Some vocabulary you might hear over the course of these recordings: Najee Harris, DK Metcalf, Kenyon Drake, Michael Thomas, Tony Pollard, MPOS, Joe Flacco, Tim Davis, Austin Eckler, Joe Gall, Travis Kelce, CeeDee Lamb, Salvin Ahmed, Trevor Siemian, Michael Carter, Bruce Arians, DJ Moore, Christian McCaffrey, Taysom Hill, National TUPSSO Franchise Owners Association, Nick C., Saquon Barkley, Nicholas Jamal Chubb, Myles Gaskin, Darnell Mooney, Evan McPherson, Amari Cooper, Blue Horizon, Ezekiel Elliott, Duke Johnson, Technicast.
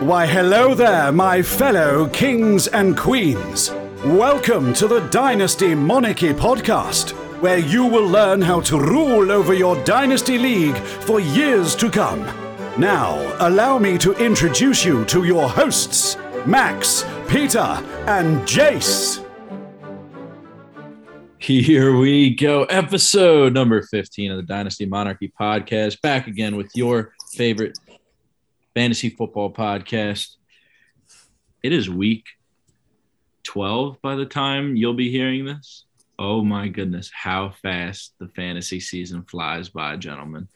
Why, hello there, my fellow kings and queens. Welcome to the Dynasty Monarchy Podcast, where you will learn how to rule over your Dynasty League for years to come. Now, allow me to introduce you to your hosts, Max, Peter, and Jace. Here we go. Episode number 15 of the Dynasty Monarchy Podcast. Back again with your favorite fantasy football podcast. It is week 12 by the time you'll be hearing this. Oh my goodness, how fast the fantasy season flies by, gentlemen.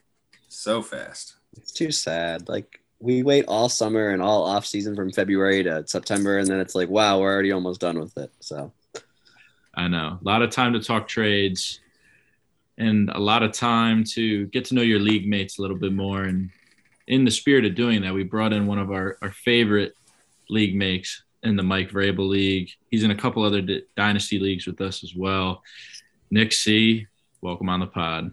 So fast. It's too sad. Like, we wait all summer and all off season from February to September, and then it's like, wow, we're already almost done with it. So I know. A lot of time to talk trades and a lot of time to get to know your league mates a little bit more. And in the spirit of doing that, we brought in one of our favorite league mates in the Mike Vrabel League. He's in a couple other dynasty leagues with us as well. Nick C., welcome on the pod.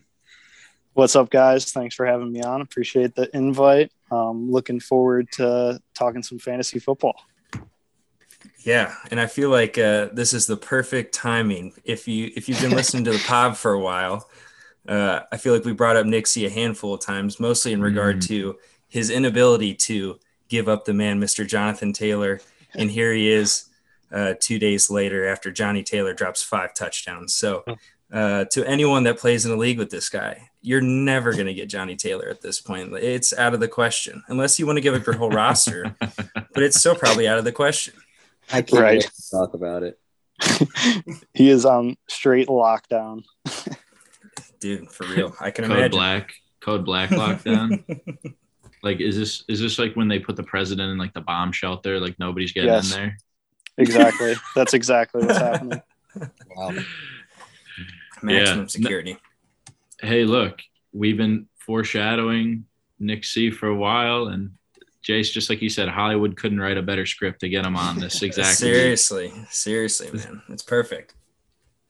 What's up, guys? Thanks for having me on. Appreciate the invite. Looking forward to talking some fantasy football. Yeah, and I feel like this is the perfect timing. If you've been listening to the pod for a while, I feel like we brought up Nick C. a handful of times, mostly in regard to his inability to give up the man, Mr. Jonathan Taylor. And here he is 2 days later after Johnny Taylor drops 5 touchdowns. So to anyone that plays in a league with this guy, you're never going to get Johnny Taylor at this point. It's out of the question, unless you want to give up your whole roster, but it's still probably out of the question. I can't wait to talk about it. He is on straight lockdown. Dude, for real. I can imagine. Code black lockdown. Like, is this like when they put the president in like the bomb shelter, like nobody's getting in there? Exactly. That's exactly what's happening. Wow. Maximum security. Hey, look, we've been foreshadowing Nick C. for a while, and Jace, just like you said, Hollywood couldn't write a better script to get him on this. Exactly. Seriously, man. It's perfect.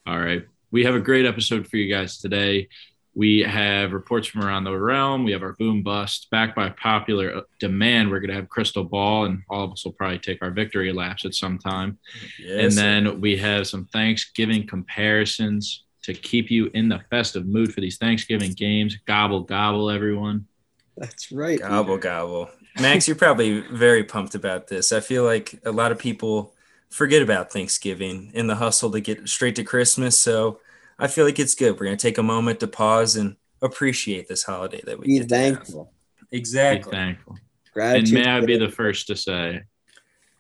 All right. We have a great episode for you guys today. We have reports from around the realm. We have our boom bust. Backed by popular demand, we're going to have crystal ball, and all of us will probably take our victory laps at some time. Yes. And then we have some Thanksgiving comparisons to keep you in the festive mood for these Thanksgiving games. Gobble, gobble, everyone. That's right. Gobble, gobble. Max, you're probably very pumped about this. I feel like a lot of people forget about Thanksgiving in the hustle to get straight to Christmas. So I feel like it's good. We're going to take a moment to pause and appreciate this holiday that we get. Be thankful. Exactly. Be thankful. Gratitude. And may I be the first to say,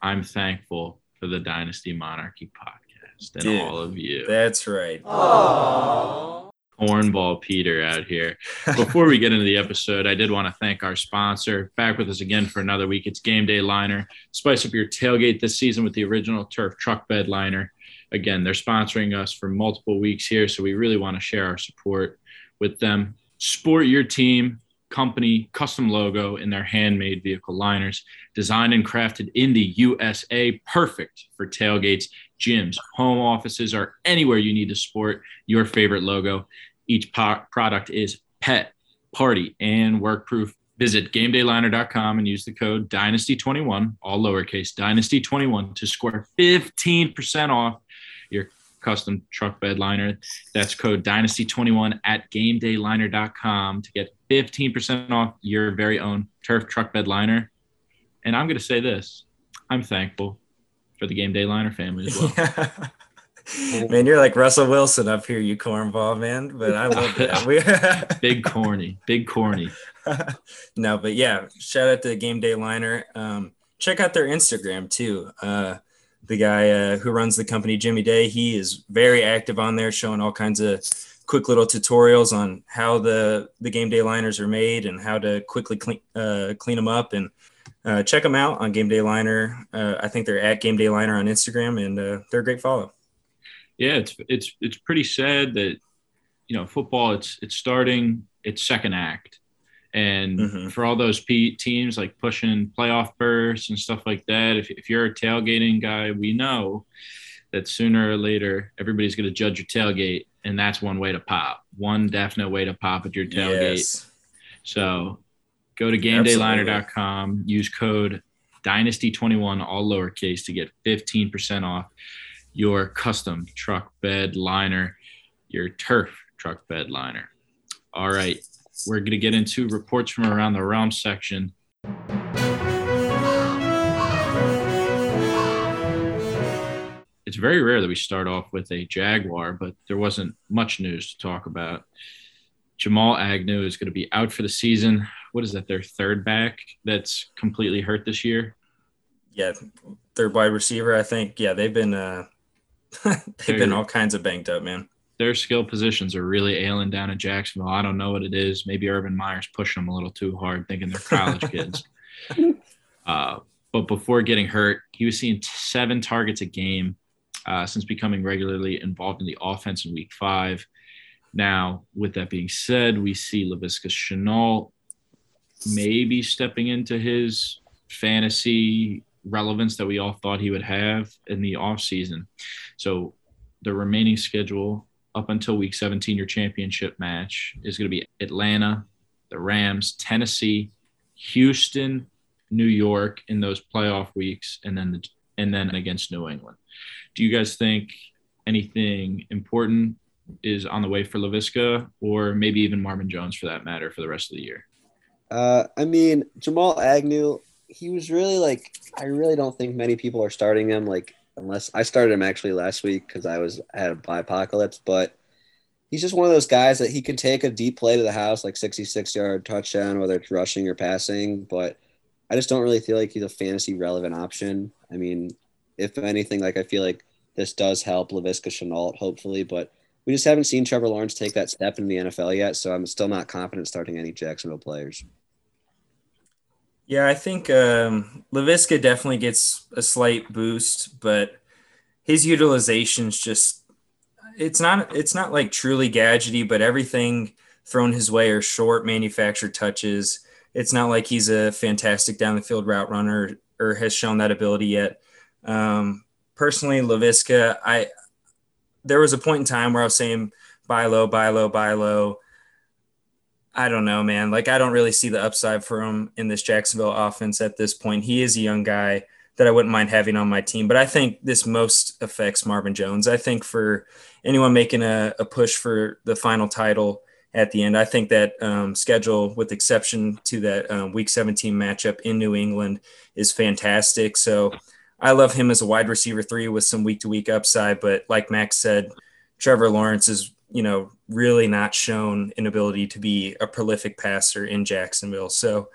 I'm thankful for the Dynasty Monarchy Podcast and all of you. That's right. Aww. Cornball Peter out here. Before we get into the episode, I did want to thank our sponsor. Back with us again for another week. It's Game Day Liner. Spice up your tailgate this season with the original turf truck bed liner. Again, they're sponsoring us for multiple weeks here, so we really want to share our support with them. Sport your team, company, custom logo in their handmade vehicle liners, designed and crafted in the USA, perfect for tailgates, gyms, home offices, or anywhere you need to sport your favorite logo. Each product is pet, party, and work-proof. Visit GameDayLiner.com and use the code DYNASTY21, all lowercase, DYNASTY21, to score 15% off your custom truck bed liner. That's code DYNASTY21 at GameDayLiner.com to get 15% off your very own turf truck bed liner. And I'm going to say this. I'm thankful for the Game Day Liner family as well. Yeah. Man, you're like Russell Wilson up here, you cornball, man. But I love that. Big corny. No, but yeah, shout out to Game Day Liner. Check out their Instagram too. The guy who runs the company, Jimmy Day, he is very active on there, showing all kinds of quick little tutorials on how the Game Day Liners are made and how to quickly clean them up. And check them out on Game Day Liner. I think they're at Game Day Liner on Instagram, and they're a great follow. Yeah, it's pretty sad that, you know, football, it's starting its second act. And for all those teams like pushing playoff bursts and stuff like that, if you're a tailgating guy, we know that sooner or later, everybody's going to judge your tailgate. And that's one way to pop. One definite way to pop at your tailgate. Yes. So Go to GameDayLiner.com. Use code Dynasty21, all lowercase, to get 15% off your custom truck bed liner, your turf truck bed liner. All right, we're going to get into reports from around the realm section. It's very rare that we start off with a Jaguar, but there wasn't much news to talk about. Jamal Agnew is going to be out for the season. What is that, their third back that's completely hurt this year? Yeah, third wide receiver, I think. Yeah, they've been been all kinds of banged up, man. Their skill positions are really ailing down in Jacksonville. I don't know what it is. Maybe Urban Meyer's pushing them a little too hard, thinking they're college kids. But before getting hurt, he was seeing 7 targets a game since becoming regularly involved in the offense in Week 5. Now, with that being said, we see Laviska Shenault maybe stepping into his fantasy relevance that we all thought he would have in the offseason. So the remaining schedule up until Week 17, your championship match, is going to be Atlanta, the Rams, Tennessee, Houston, New York in those playoff weeks, and then against New England. Do you guys think anything important is on the way for Laviska, or maybe even Marvin Jones for that matter, for the rest of the year? I mean, Jamal Agnew, he was really I really don't think many people are starting him. Unless I started him actually last week because I had a bipocalypse, but he's just one of those guys that he can take a deep play to the house, 66-yard touchdown, whether it's rushing or passing. But I just don't really feel like he's a fantasy relevant option. I mean, if anything, I feel like this does help Laviska Shenault, hopefully, but we just haven't seen Trevor Lawrence take that step in the NFL yet, so I'm still not confident starting any Jacksonville players. Yeah, I think Laviska definitely gets a slight boost, but his utilization's it's not like truly gadgety, but everything thrown his way are short manufactured touches. It's not like he's a fantastic down the field route runner or has shown that ability yet. Personally, Laviska, there was a point in time where I was saying, buy low, buy low, buy low. I don't know, man. I don't really see the upside for him in this Jacksonville offense at this point. He is a young guy that I wouldn't mind having on my team, but I think this most affects Marvin Jones. I think for anyone making a push for the final title at the end, I think that schedule, with exception to that Week 17 matchup in New England, is fantastic. So I love him as a wide receiver 3 with some week-to-week upside, but like Max said, Trevor Lawrence is, really not shown an ability to be a prolific passer in Jacksonville. So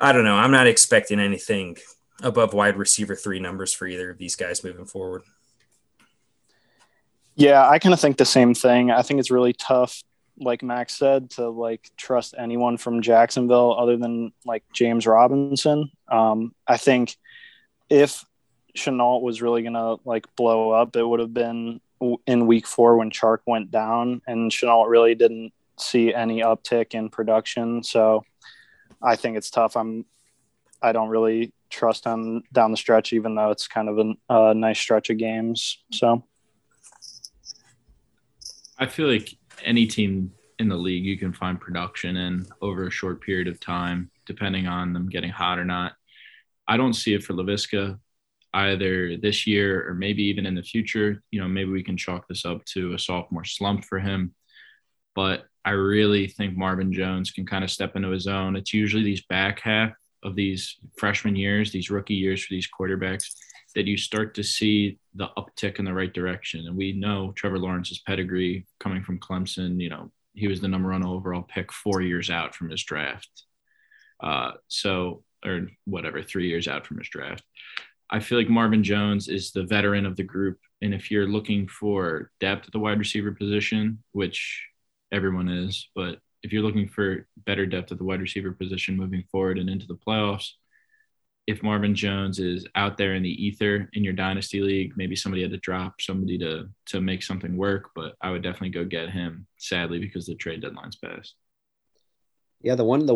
I don't know. I'm not expecting anything above wide receiver 3 numbers for either of these guys moving forward. Yeah, I kind of think the same thing. I think it's really tough, like Max said, to trust anyone from Jacksonville other than James Robinson. I think if Shenault was really going to blow up, it would have been in Week 4 when Chark went down, and Shenault really didn't see any uptick in production. So I think it's tough. I don't really trust him down the stretch, even though it's kind of a nice stretch of games. So I feel like any team in the league you can find production in over a short period of time, depending on them getting hot or not. I don't see it for Laviska either this year or maybe even in the future. Maybe we can chalk this up to a sophomore slump for him. But I really think Marvin Jones can kind of step into his own. It's usually these back half of these freshman years, these rookie years for these quarterbacks, that you start to see the uptick in the right direction. And we know Trevor Lawrence's pedigree coming from Clemson. He was the #1 overall pick 4 years out from his draft. 3 years out from his draft. I feel like Marvin Jones is the veteran of the group. And if you're looking for depth at the wide receiver position, which everyone is, but if you're looking for better depth at the wide receiver position moving forward and into the playoffs, if Marvin Jones is out there in the ether in your dynasty league, maybe somebody had to drop somebody to make something work, but I would definitely go get him, sadly, because the trade deadline's passed. Yeah, the one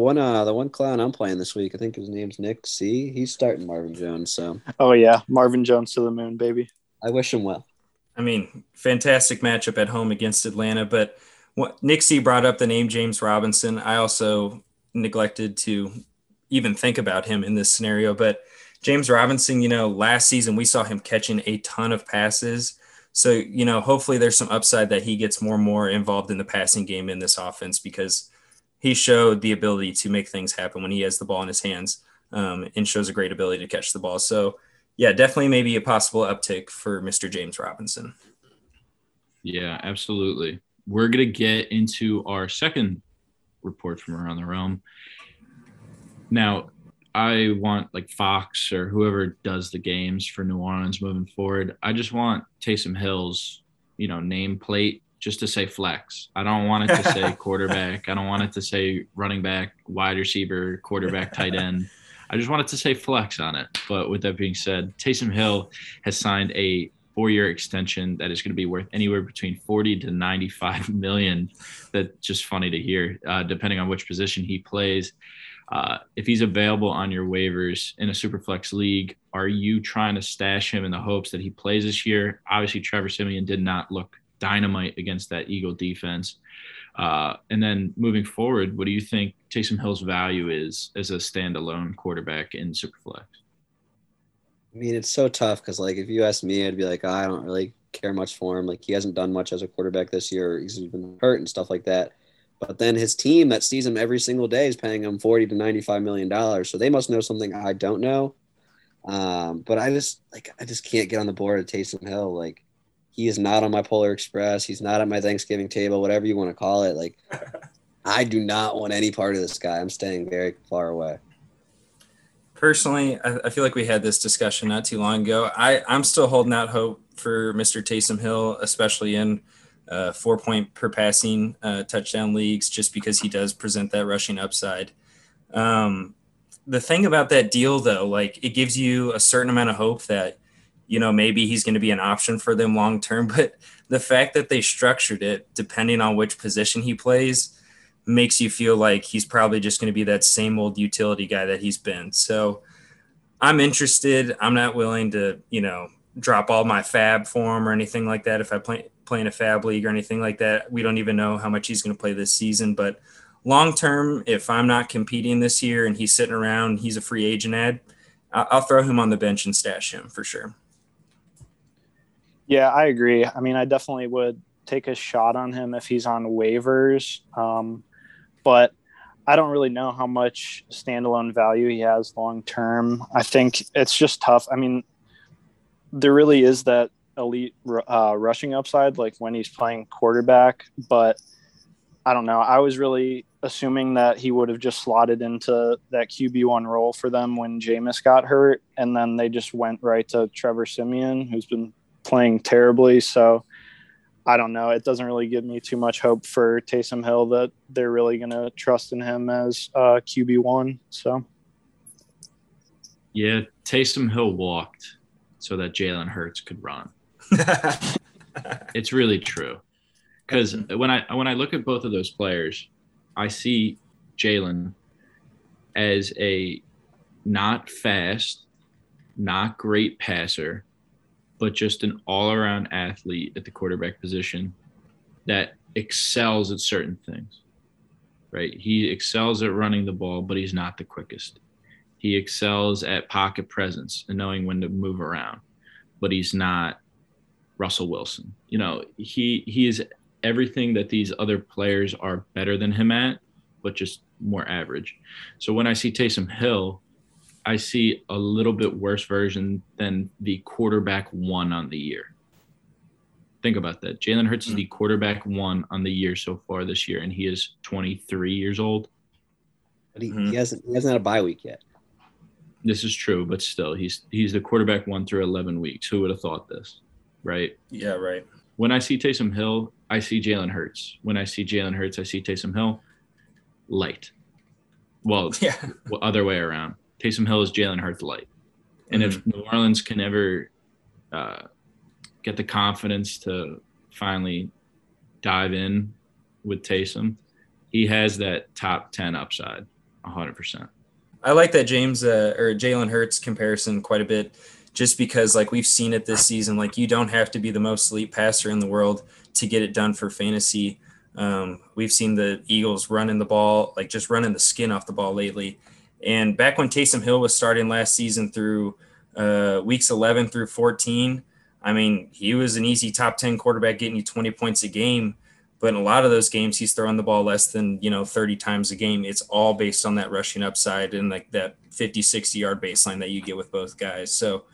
clown I'm playing this week, I think his name's Nick C. He's starting Marvin Jones. So. Oh yeah, Marvin Jones to the moon, baby. I wish him well. I mean, fantastic matchup at home against Atlanta. But Nick C. brought up the name James Robinson. I also neglected to even think about him in this scenario. But James Robinson, you know, last season we saw him catching a ton of passes. So, you know, hopefully there's some upside that he gets more and more involved in the passing game in this offense, because he showed the ability to make things happen when he has the ball in his hands, and shows a great ability to catch the ball. So, yeah, definitely maybe a possible uptick for Mr. James Robinson. Yeah, absolutely. We're going to get into our second report from around the realm. Now, I want like Fox or whoever does the games for New Orleans moving forward. I just want Taysom Hill's, you know, nameplate just to say flex. I don't want it to say quarterback. I don't want it to say running back, wide receiver, quarterback, tight end. I just want it to say flex on it. But with that being said, Taysom Hill has signed a 4-year extension that is going to be worth anywhere between 40 to 95 million. That's just funny to hear, depending on which position he plays. If he's available on your waivers in a superflex league, are you trying to stash him in the hopes that he plays this year? Obviously, Trevor Siemian did not look dynamite against that Eagle defense. And then moving forward, what do you think Taysom Hill's value is as a standalone quarterback in superflex? I mean, it's so tough because, like, if you ask me, I'd be like, oh, I don't really care much for him. Like, he hasn't done much as a quarterback this year. He's been hurt and stuff like that. But then his team that sees him every single day is paying him $40 to $95 million. So they must know something I don't know. But I just can't get on the board of Taysom Hill. Like, he is not on my Polar Express. He's not at my Thanksgiving table, whatever you want to call it. Like, I do not want any part of this guy. I'm staying very far away. Personally, I feel like we had this discussion not too long ago. I'm still holding out hope for Mr. Taysom Hill, especially in 4-point per passing touchdown leagues, just because he does present that rushing upside. The thing about that deal, though, like, it gives you a certain amount of hope that, you know, maybe he's going to be an option for them long term. But the fact that they structured it depending on which position he plays makes you feel like he's probably just going to be that same old utility guy that he's been. So I'm interested. I'm not willing to, you know, drop all my fab for him or anything like that. If I play in a fab league or anything like that, we don't even know how much he's going to play this season. But long term, if I'm not competing this year and he's sitting around, he's a free agent ad, I'll throw him on the bench and stash him for sure. Yeah, I agree. I mean, I definitely would take a shot on him if he's on waivers. But I don't really know how much standalone value he has long term. I think it's just tough. I mean, there really is that elite rushing upside, like when he's playing quarterback. But I don't know. I was really assuming that he would have just slotted into that QB1 role for them when Jameis got hurt. And then they just went right to Trevor Siemian, who's been playing terribly. So I don't know. It doesn't really give me too much hope for Taysom Hill that they're really going to trust in him as QB1. So, yeah, Taysom Hill walked so that Jalen Hurts could run. It's really true. Because when I look at both of those players, I see Jalen as a not fast, not great passer, but just an all-around athlete at the quarterback position that excels at certain things, right? He excels at running the ball, but he's not the quickest. He excels at pocket presence and knowing when to move around, but he's not Russell Wilson. You know, he is everything that these other players are better than him at, but just more average. So when I see Taysom Hill, I see a little bit worse version than the quarterback one on the year. Think about that. Jalen Hurts is the quarterback one on the year so far this year, and he is 23 years old. But he hasn't had a bye week yet. This is true, but still, he's the quarterback one through 11 weeks. Who would have thought this, right? Yeah, right. When I see Taysom Hill, I see Jalen Hurts. When I see Jalen Hurts, I see Taysom Hill light. Well, yeah. Other way around. Taysom Hill is Jalen Hurts light. And if New Orleans can ever get the confidence to finally dive in with Taysom, he has that top 10 upside, 100%. I like that Jalen Hurts comparison quite a bit, just because, like, we've seen it this season. Like, you don't have to be the most elite passer in the world to get it done for fantasy. We've seen the Eagles running the ball, like just running the skin off the ball lately. And back when Taysom Hill was starting last season through weeks 11 through 14, I mean, he was an easy top 10 quarterback getting you 20 points a game. But in a lot of those games, he's throwing the ball less than, 30 times a game. It's all based on that rushing upside and like that 50, 60 yard baseline that you get with both guys. So,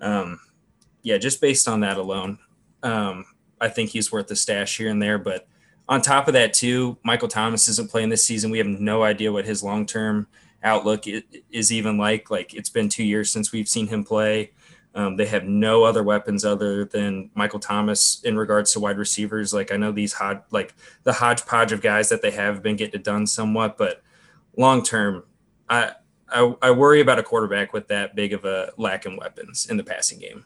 yeah, just based on that alone, I think he's worth the stash here and there. But on top of that, too, Michael Thomas isn't playing this season. We have no idea what his long-term outlook is even like. Like, it's been 2 years since we've seen him play. They have no other weapons other than Michael Thomas in regards to wide receivers. Like, I know the hodgepodge of guys that they have been getting it done somewhat, but long-term, I worry about a quarterback with that big of a lack in weapons in the passing game.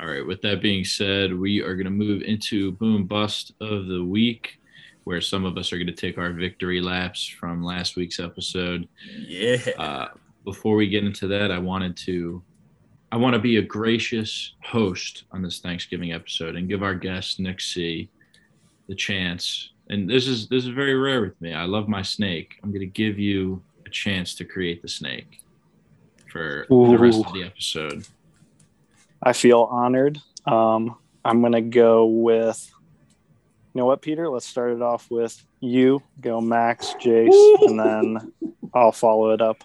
All right, with that being said, we are going to move into Boom Bust of the Week, where some of us are going to take our victory laps from last week's episode. Yeah. Before we get into that, I want to be a gracious host on this Thanksgiving episode and give our guest, Nick C., the chance. And this is very rare with me. I love my snake. I'm going to give you a chance to create the snake for the rest of the episode. I feel honored. I'm going to go with, you know what, Peter? Let's start it off with you. Go Max, Jace, and then I'll follow it up.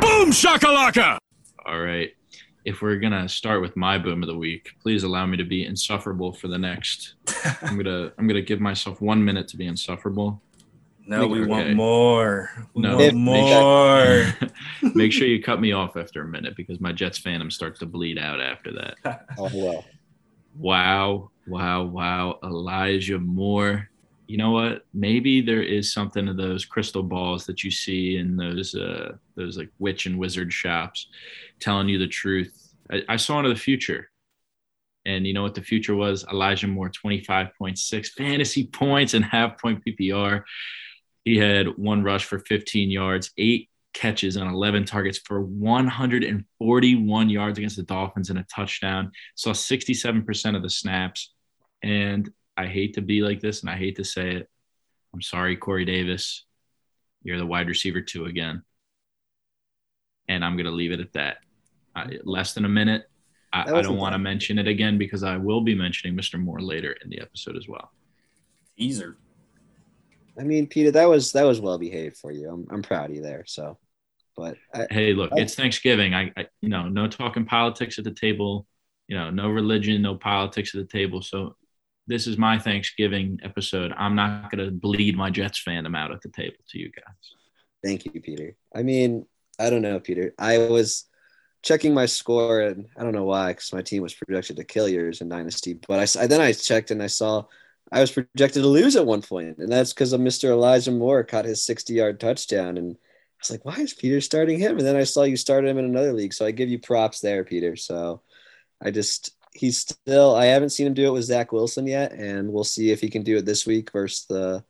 Boom shakalaka! All right. If we're going to start with my boom of the week, please allow me to be insufferable for the next. I'm going to give myself 1 minute to be insufferable. No, we want more. We want more. Make sure you cut me off after a minute because my Jets fandom starts to bleed out after that. Oh, wow. Wow. Elijah Moore. You know what? Maybe there is something to those crystal balls that you see in those like witch and wizard shops telling you the truth. I saw into the future. And you know what the future was? Elijah Moore, 25.6 fantasy points and half-point PPR. He had one rush for 15 yards, 8 catches on 11 targets for 141 yards against the Dolphins and a touchdown. Saw 67% of the snaps. And I hate to be like this, and I hate to say it. I'm sorry, Corey Davis. You're the wide receiver 2 again. And I'm going to leave it at that. Less than a minute. I don't want to mention it again because I will be mentioning Mr. Moore later in the episode as well. Teaser. I mean, Peter, that was well behaved for you. I'm proud of you there. So, but hey, look, it's Thanksgiving. I no talking politics at the table. No religion, no politics at the table. So, this is my Thanksgiving episode. I'm not going to bleed my Jets fandom out at the table to you guys. Thank you, Peter. I mean, I don't know, Peter. I was checking my score, and I don't know why, because my team was projected to kill yours in Dynasty. But then I checked, and I saw I was projected to lose at one point, and that's because of Mr. Elijah Moore caught his 60-yard touchdown. And I was like, why is Peter starting him? And then I saw you started him in another league, so I give you props there, Peter. So I haven't seen him do it with Zach Wilson yet, and we'll see if he can do it this week versus the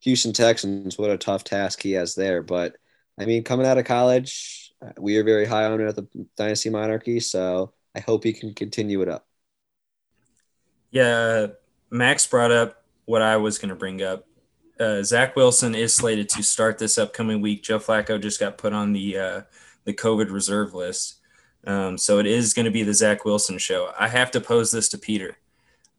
Houston Texans. What a tough task he has there. But, I mean, coming out of college – we are very high on it at the Dynasty Monarchy, so I hope he can continue it up. Yeah, Max brought up what I was going to bring up. Zach Wilson is slated to start this upcoming week. Joe Flacco just got put on the COVID reserve list, so it is going to be the Zach Wilson show. I have to pose this to Peter.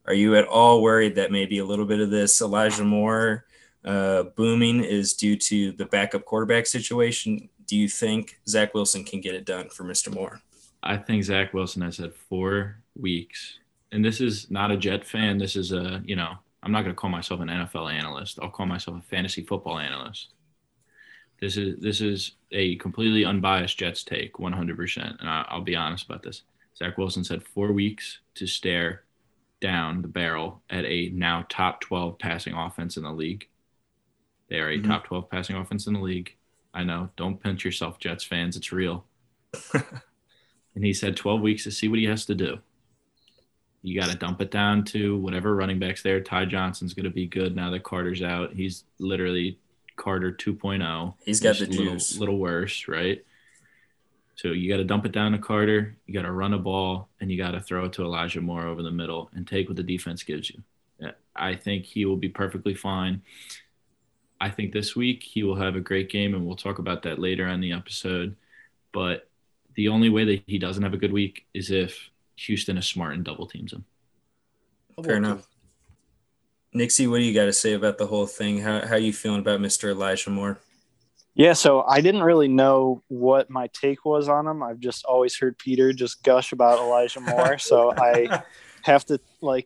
Are you at all worried that maybe a little bit of this Elijah Moore booming is due to the backup quarterback situation? Do you think Zach Wilson can get it done for Mr. Moore? I think Zach Wilson has had 4 weeks, and this is not a Jet fan. This is I'm not going to call myself an NFL analyst. I'll call myself a fantasy football analyst. This is a completely unbiased Jets take, 100%, and I'll be honest about this. Zach Wilson had 4 weeks to stare down the barrel at a now top 12 passing offense in the league. They are a top 12 passing offense in the league. I know. Don't pinch yourself, Jets fans. It's real. And he's had 12 weeks to see what he has to do. You got to dump it down to whatever running back's there. Ty Johnson's going to be good now that Carter's out. He's literally Carter 2.0. He's got the juice. A little worse, right? So you got to dump it down to Carter. You got to run a ball, and you got to throw it to Elijah Moore over the middle and take what the defense gives you. I think he will be perfectly fine. I think this week he will have a great game, and we'll talk about that later on the episode. But the only way that he doesn't have a good week is if Houston is smart and double teams him. Fair enough. Nick C., what do you got to say about the whole thing? How are you feeling about Mr. Elijah Moore? Yeah, so I didn't really know what my take was on him. I've just always heard Peter just gush about Elijah Moore. So I have to,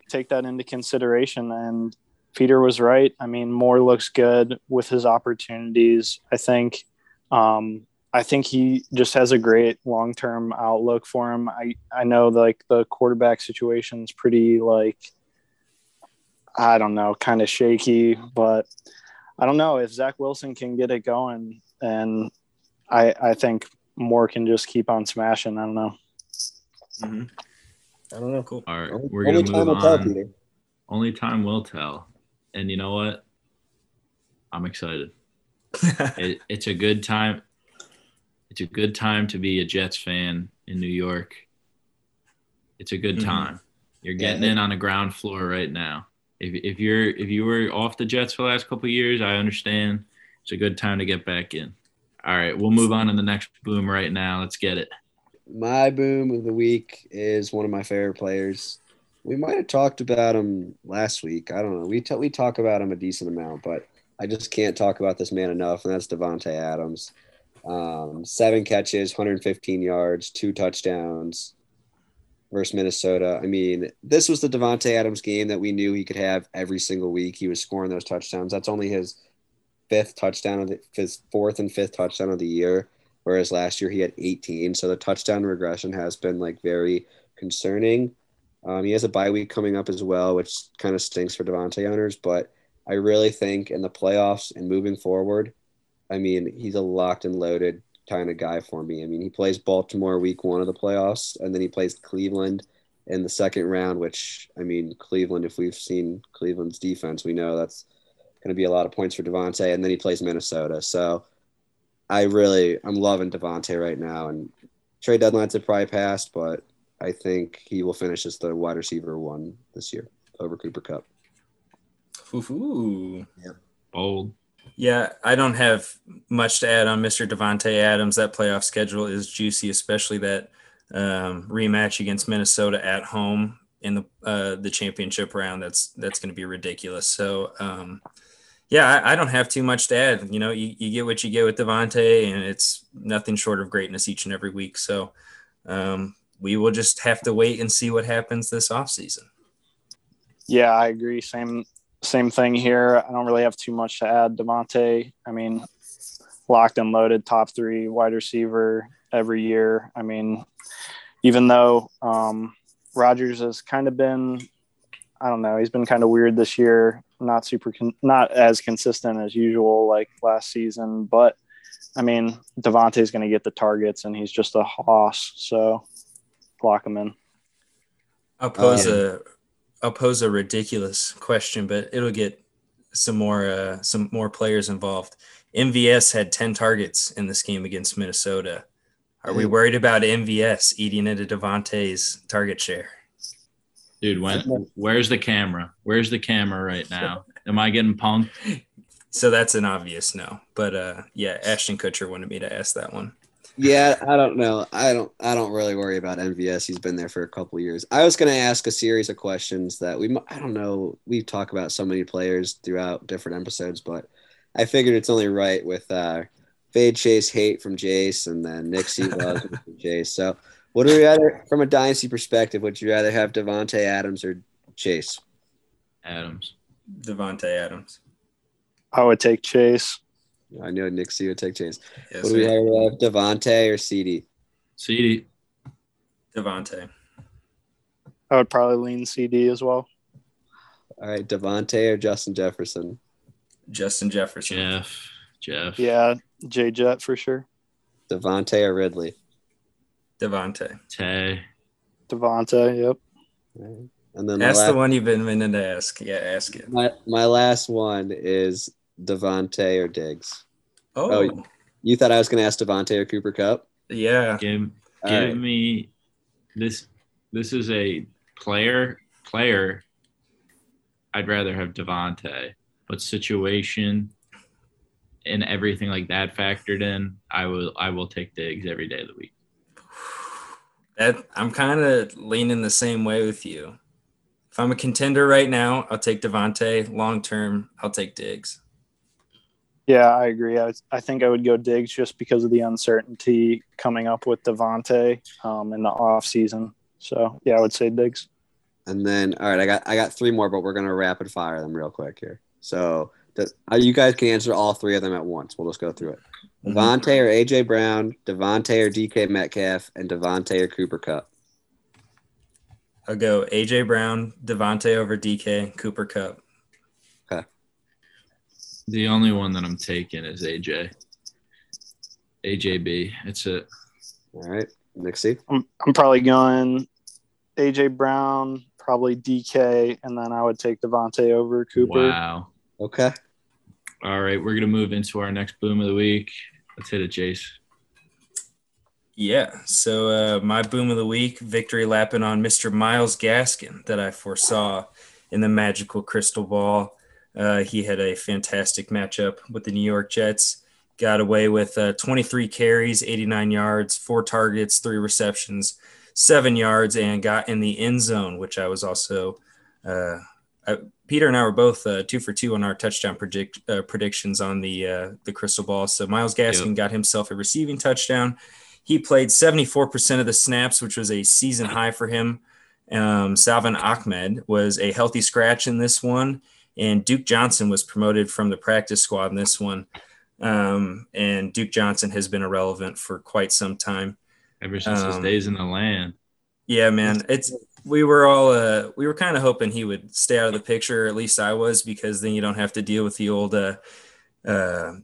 take that into consideration. And Peter was right. I mean, Moore looks good with his opportunities. I think he just has a great long-term outlook for him. I know, the quarterback situation is pretty, I don't know, kind of shaky, but – I don't know if Zach Wilson can get it going, and I think Moore can just keep on smashing. I don't know. Mm-hmm. I don't know. Cool. All right, we're going to move on. Only time will tell. And you know what? I'm excited. It's a good time. It's a good time to be a Jets fan in New York. It's a good time. You're getting in on the ground floor right now. If you were off the Jets for the last couple of years, I understand. It's a good time to get back in. All right, we'll move on to the next boom right now. Let's get it. My boom of the week is one of my favorite players. We might have talked about him last week. I don't know. We talk about him a decent amount, but I just can't talk about this man enough, and that's Davante Adams. 7 catches, 115 yards, 2 touchdowns. Versus Minnesota. I mean, this was the Davante Adams game that we knew he could have every single week. He was scoring those touchdowns. That's only his fourth and fifth touchdown of the year, whereas last year he had 18. So the touchdown regression has been very concerning. He has a bye week coming up as well, which kind of stinks for Davante owners. But I really think in the playoffs and moving forward, I mean, he's a locked and loaded kind of guy for me. I mean, he plays Baltimore week one of the playoffs, and then he plays Cleveland in the second round, which, I mean, Cleveland, if we've seen Cleveland's defense, we know that's going to be a lot of points for Davante, and then he plays Minnesota. So I'm loving Davante right now, and trade deadlines have probably passed, but I think he will finish as the wide receiver 1 this year over Cooper Kupp. Ooh. Yeah. Bold. Yeah, I don't have much to add on Mr. Davante Adams. That playoff schedule is juicy, especially that rematch against Minnesota at home in the championship round. That's going to be ridiculous. So, I don't have too much to add. You know, you get what you get with Davante, and it's nothing short of greatness each and every week. So we will just have to wait and see what happens this offseason. Yeah, I agree. Same thing here. I don't really have too much to add. Davante, I mean, locked and loaded, top 3 wide receiver every year. I mean, even though Rodgers has kind of been, I don't know, he's been kind of weird this year, not as consistent as usual like last season. But, I mean, Davante's going to get the targets, and he's just a hoss. So, lock him in. I'll pose a ridiculous question, but it'll get some more players involved. MVS had 10 targets in this game against Minnesota. Are we worried about MVS eating into Davante's target share? Dude, where's the camera? Where's the camera right now? Am I getting punked? So that's an obvious no. But Ashton Kutcher wanted me to ask that one. Yeah, I don't know. I don't really worry about MVS. He's been there for a couple of years. I was going to ask a series of questions that I don't know. We talk about so many players throughout different episodes, but I figured it's only right with Fade Chase hate from Jace and then Nick C. loves from Jace. So what do you rather, from a dynasty perspective, would you rather have Davante Adams or Chase? Adams. Davante Adams. I would take Chase. I know Nick C would take Chase. Yes, what do we have, Davante or CD? CD. Davante. I would probably lean CD as well. All right, Davante or Justin Jefferson? Justin Jefferson. Jeff. Yeah, J-Jet for sure. Davante or Ridley? Davante. Tay. Davante, yep. All right. And then that's the one you've been meaning to ask. Yeah, ask it. My last one is Davante or Diggs? Oh, you thought I was going to ask Davante or Cooper Kupp? Yeah. Give me this. This is a player. I'd rather have Davante. But situation and everything like that factored in, I will take Diggs every day of the week. I'm kind of leaning the same way with you. If I'm a contender right now, I'll take Davante. Long term, I'll take Diggs. Yeah, I agree. I think I would go Diggs just because of the uncertainty coming up with Davante in the offseason. So, yeah, I would say Diggs. And then, all right, I got three more, but we're going to rapid fire them real quick here. So you guys can answer all three of them at once. We'll just go through it. Davante or A.J. Brown, Davante or DK Metcalf, and Davante or Cooper Kupp. I'll go A.J. Brown, Davante over DK, Cooper Kupp. Okay. The only one that I'm taking is A.J. A.J.B. That's it. All right. Nick C. I'm probably going A.J. Brown, probably DK, and then I would take Davante over Cooper. Wow. Okay. All right, we're going to move into our next boom of the week. Let's hit it, Chase. Yeah, so my boom of the week, victory lapping on Mr. Myles Gaskin that I foresaw in the magical crystal ball. He had a fantastic matchup with the New York Jets. Got away with 23 carries, 89 yards, 4 targets, 3 receptions, 7 yards, and got in the end zone, which I was also Peter and I were both 2 for 2 on our touchdown predictions on the crystal ball. So Myles Gaskin got himself a receiving touchdown. He played 74% of the snaps, which was a season high for him. Salvin Ahmed was a healthy scratch in this one, and Duke Johnson was promoted from the practice squad in this one. And Duke Johnson has been irrelevant for quite some time, ever since his days in the land. Yeah, man, we were kind of hoping he would stay out of the picture, or at least I was, because then you don't have to deal with the old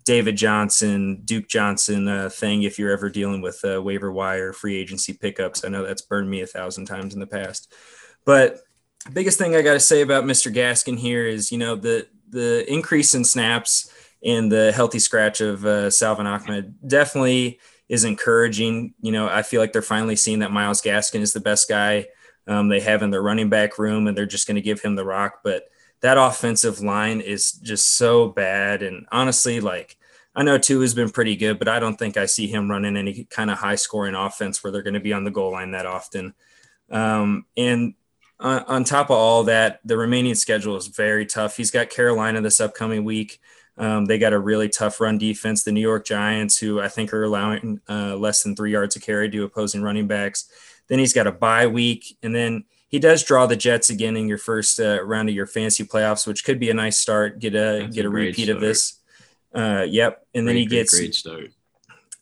David Johnson, Duke Johnson thing if you're ever dealing with waiver wire free agency pickups. I know that's burned me 1,000 times in the past. But the biggest thing I got to say about Mr. Gaskin here is, you know, the increase in snaps and the healthy scratch of Salvin Ahmed definitely is encouraging. You know, I feel like they're finally seeing that Myles Gaskin is the best guy they have in their running back room, and they're just going to give him the rock. But that offensive line is just so bad. And honestly, like, I know Tua's been pretty good, but I don't think I see him running any kind of high scoring offense where they're going to be on the goal line that often. And on top of all that, the remaining schedule is very tough. He's got Carolina this upcoming week. They got a really tough run defense, the New York Giants, who I think are allowing less than 3 yards a carry to opposing running backs. Then he's got a bye week, and then he does draw the Jets again in your first round of your fantasy playoffs, which could be a nice start. Get a repeat of this. Yep. And then he gets great start.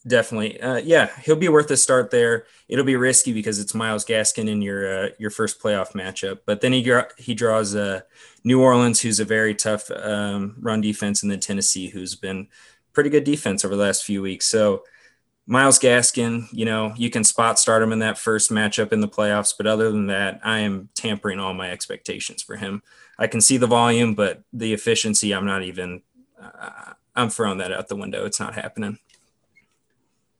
Definitely. Yeah, he'll be worth a start there. It'll be risky because it's Myles Gaskin in your first playoff matchup. But then he draws New Orleans, who's a very tough run defense, and then Tennessee, who's been pretty good defense over the last few weeks. So Myles Gaskin, you know, you can spot start him in that first matchup in the playoffs. But other than that, I am tampering all my expectations for him. I can see the volume, but the efficiency, I'm not even I'm throwing that out the window. It's not happening.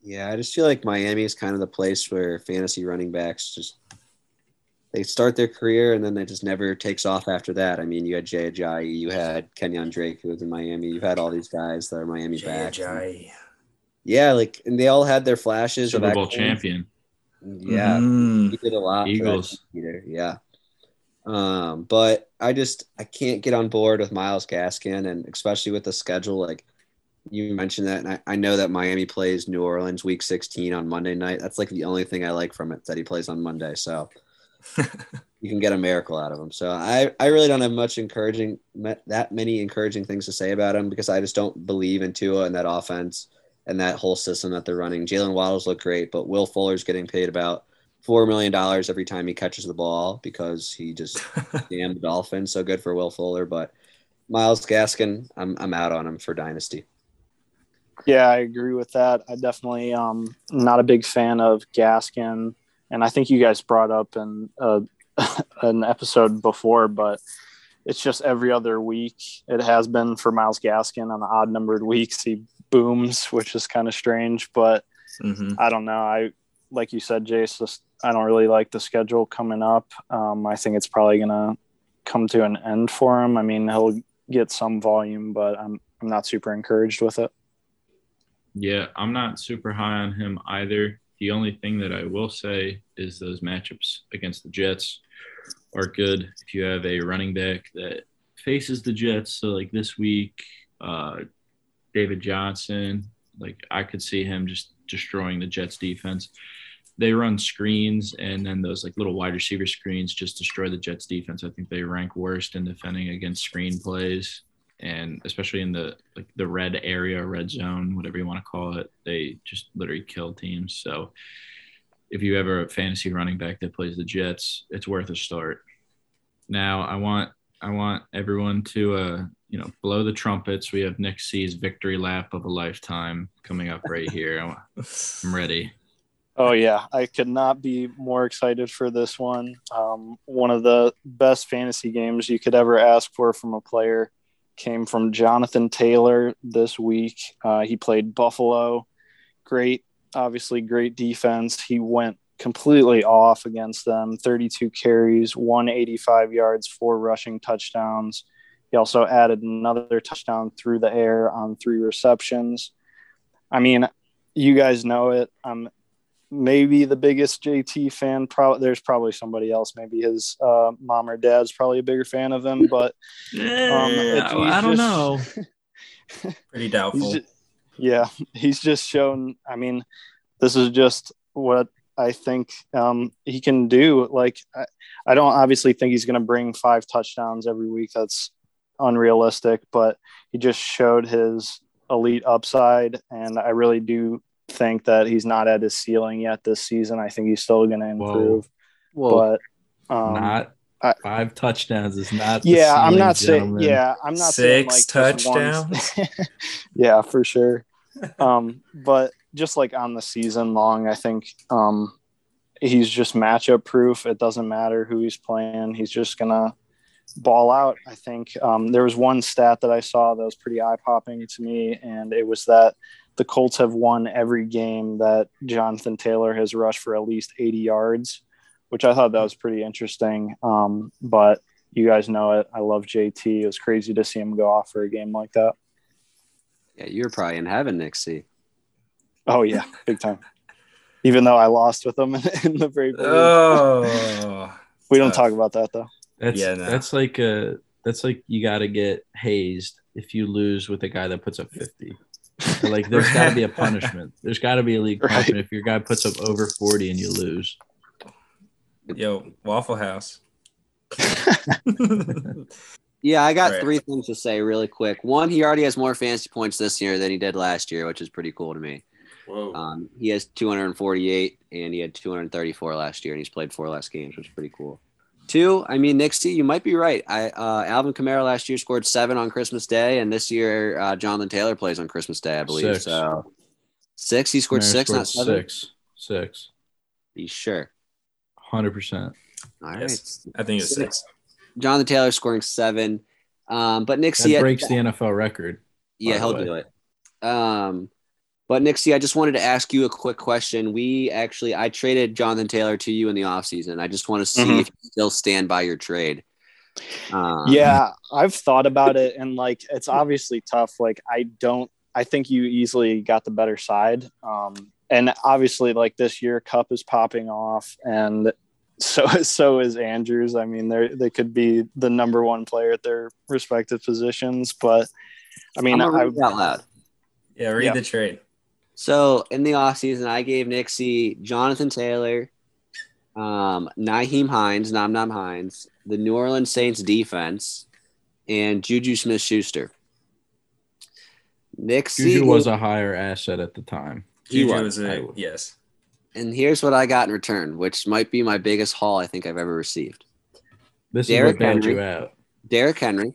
Yeah, I just feel like Miami is kind of the place where fantasy running backs just they start their career and then they just never takes off after that. I mean, you had Jay Ajayi, you had Kenyon Drake, who was in Miami. You've had all these guys that are Miami backs. Yeah, like, and they all had their flashes. Super Bowl champion. Yeah, he did a lot. Eagles. Yeah. But I can't get on board with Myles Gaskin, and especially with the schedule, like, you mentioned that, and I know that Miami plays New Orleans week 16 on Monday night. That's like the only thing I like from it, that he plays on Monday. So you can get a miracle out of him. So I really don't have that many encouraging things to say about him, because I just don't believe in Tua and that offense and that whole system that they're running. Jalen Waddle's look great, but Will Fuller's getting paid about $4 million every time he catches the ball because he just damned the Dolphins. So good for Will Fuller, but Myles Gaskin, I'm out on him for Dynasty. Yeah, I agree with that. I definitely not a big fan of Gaskin, and I think you guys brought up in an episode before, but it's just every other week. It has been for Myles Gaskin on the odd-numbered weeks. He booms, which is kind of strange, but I don't know. Like you said, Jace, I don't really like the schedule coming up. I think it's probably going to come to an end for him. I mean, he'll get some volume, but I'm not super encouraged with it. Yeah, I'm not super high on him either. The only thing that I will say is those matchups against the Jets are good if you have a running back that faces the Jets. So, like, this week, David Johnson, like, I could see him just destroying the Jets defense. They run screens, and then those, like, little wide receiver screens just destroy the Jets defense. I think they rank worst in defending against screen plays, and especially in the, like, the red area, red zone, whatever you want to call it. They just literally kill teams. So if you have a fantasy running back that plays the Jets, it's worth a start. Now I want everyone to blow the trumpets. We have Nick C.'s victory lap of a lifetime coming up right here. I'm ready. Oh, yeah. I could not be more excited for this one. One of the best fantasy games you could ever ask for from a player came from Jonathan Taylor this week. He played Buffalo. Obviously great defense. He went completely off against them. 32 carries, 185 yards, 4 rushing touchdowns. He also added another touchdown through the air on 3 receptions. I mean, you guys know it. I'm maybe the biggest JT fan. There's probably somebody else. Maybe his mom or dad's probably a bigger fan of him. But I don't know. Pretty doubtful. He's just shown. I mean, this is just what I think he can do. Like, I don't obviously think he's going to bring 5 touchdowns every week. That's unrealistic. But he just showed his elite upside, and I really do think that he's not at his ceiling yet this season. I think he's still going to improve. But not 5 touchdowns is not. Yeah, the ceiling, gentlemen. Yeah, I'm not 6 touchdowns. Yeah, for sure. But just like on the season long, I think he's just matchup proof. It doesn't matter who he's playing. He's just gonna ball out. I think there was one stat that I saw that was pretty eye-popping to me, and it was that the Colts have won every game that Jonathan Taylor has rushed for at least 80 yards, which I thought that was pretty interesting. But you guys know it. I love JT. It was crazy to see him go off for a game like that. Yeah, you're probably in heaven, Nick C. Oh, yeah, big time. Even though I lost with him in the very beginning. Oh, we don't talk about that, though. That's like you got to get hazed if you lose with a guy that puts up 50. Like, there's got to be a punishment. There's got to be a league punishment if your guy puts up over 40 and you lose. Yo, Waffle House. Yeah, I got 3 things to say really quick. One, he already has more fantasy points this year than he did last year, which is pretty cool to me. Whoa. He has 248, and he had 234 last year, and he's played 4 less games, which is pretty cool. 2, I mean, Nick C., you might be right. Alvin Kamara last year scored 7 on Christmas Day, and this year Jonathan Taylor plays on Christmas Day, I believe. 6. So 6? He scored 6, not 7? 6. Are you sure? 100%. All right. Yes, I think it's 6. Jonathan Taylor scoring 7. But Nick C. That breaks the NFL record. Yeah, he'll do it. But Nick C., I just wanted to ask you a quick question. I traded Jonathan Taylor to you in the offseason. I just want to see if you still stand by your trade. Yeah, I've thought about it, and, like, it's obviously tough. Like, I think you easily got the better side. And obviously, like, this year, Cup is popping off, and so is Andrews. I mean, they could be the number one player at their respective positions. But, I mean, I'm read out loud. Yeah, read the trade. So, in the offseason, I gave Nick C., Jonathan Taylor, Nyheim Hines, the New Orleans Saints defense, and Juju Smith-Schuster. Nick C. Juju was a higher asset at the time. Yes. And here's what I got in return, which might be my biggest haul I think I've ever received. This is what bailed you out. Derrick Henry,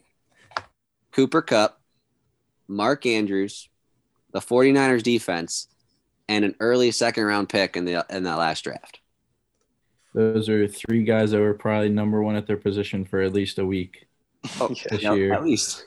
Cooper Kupp, Mark Andrews, the 49ers defense, and an early second-round pick in that last draft. Those are 3 guys that were probably number one at their position for at least a week year. At least.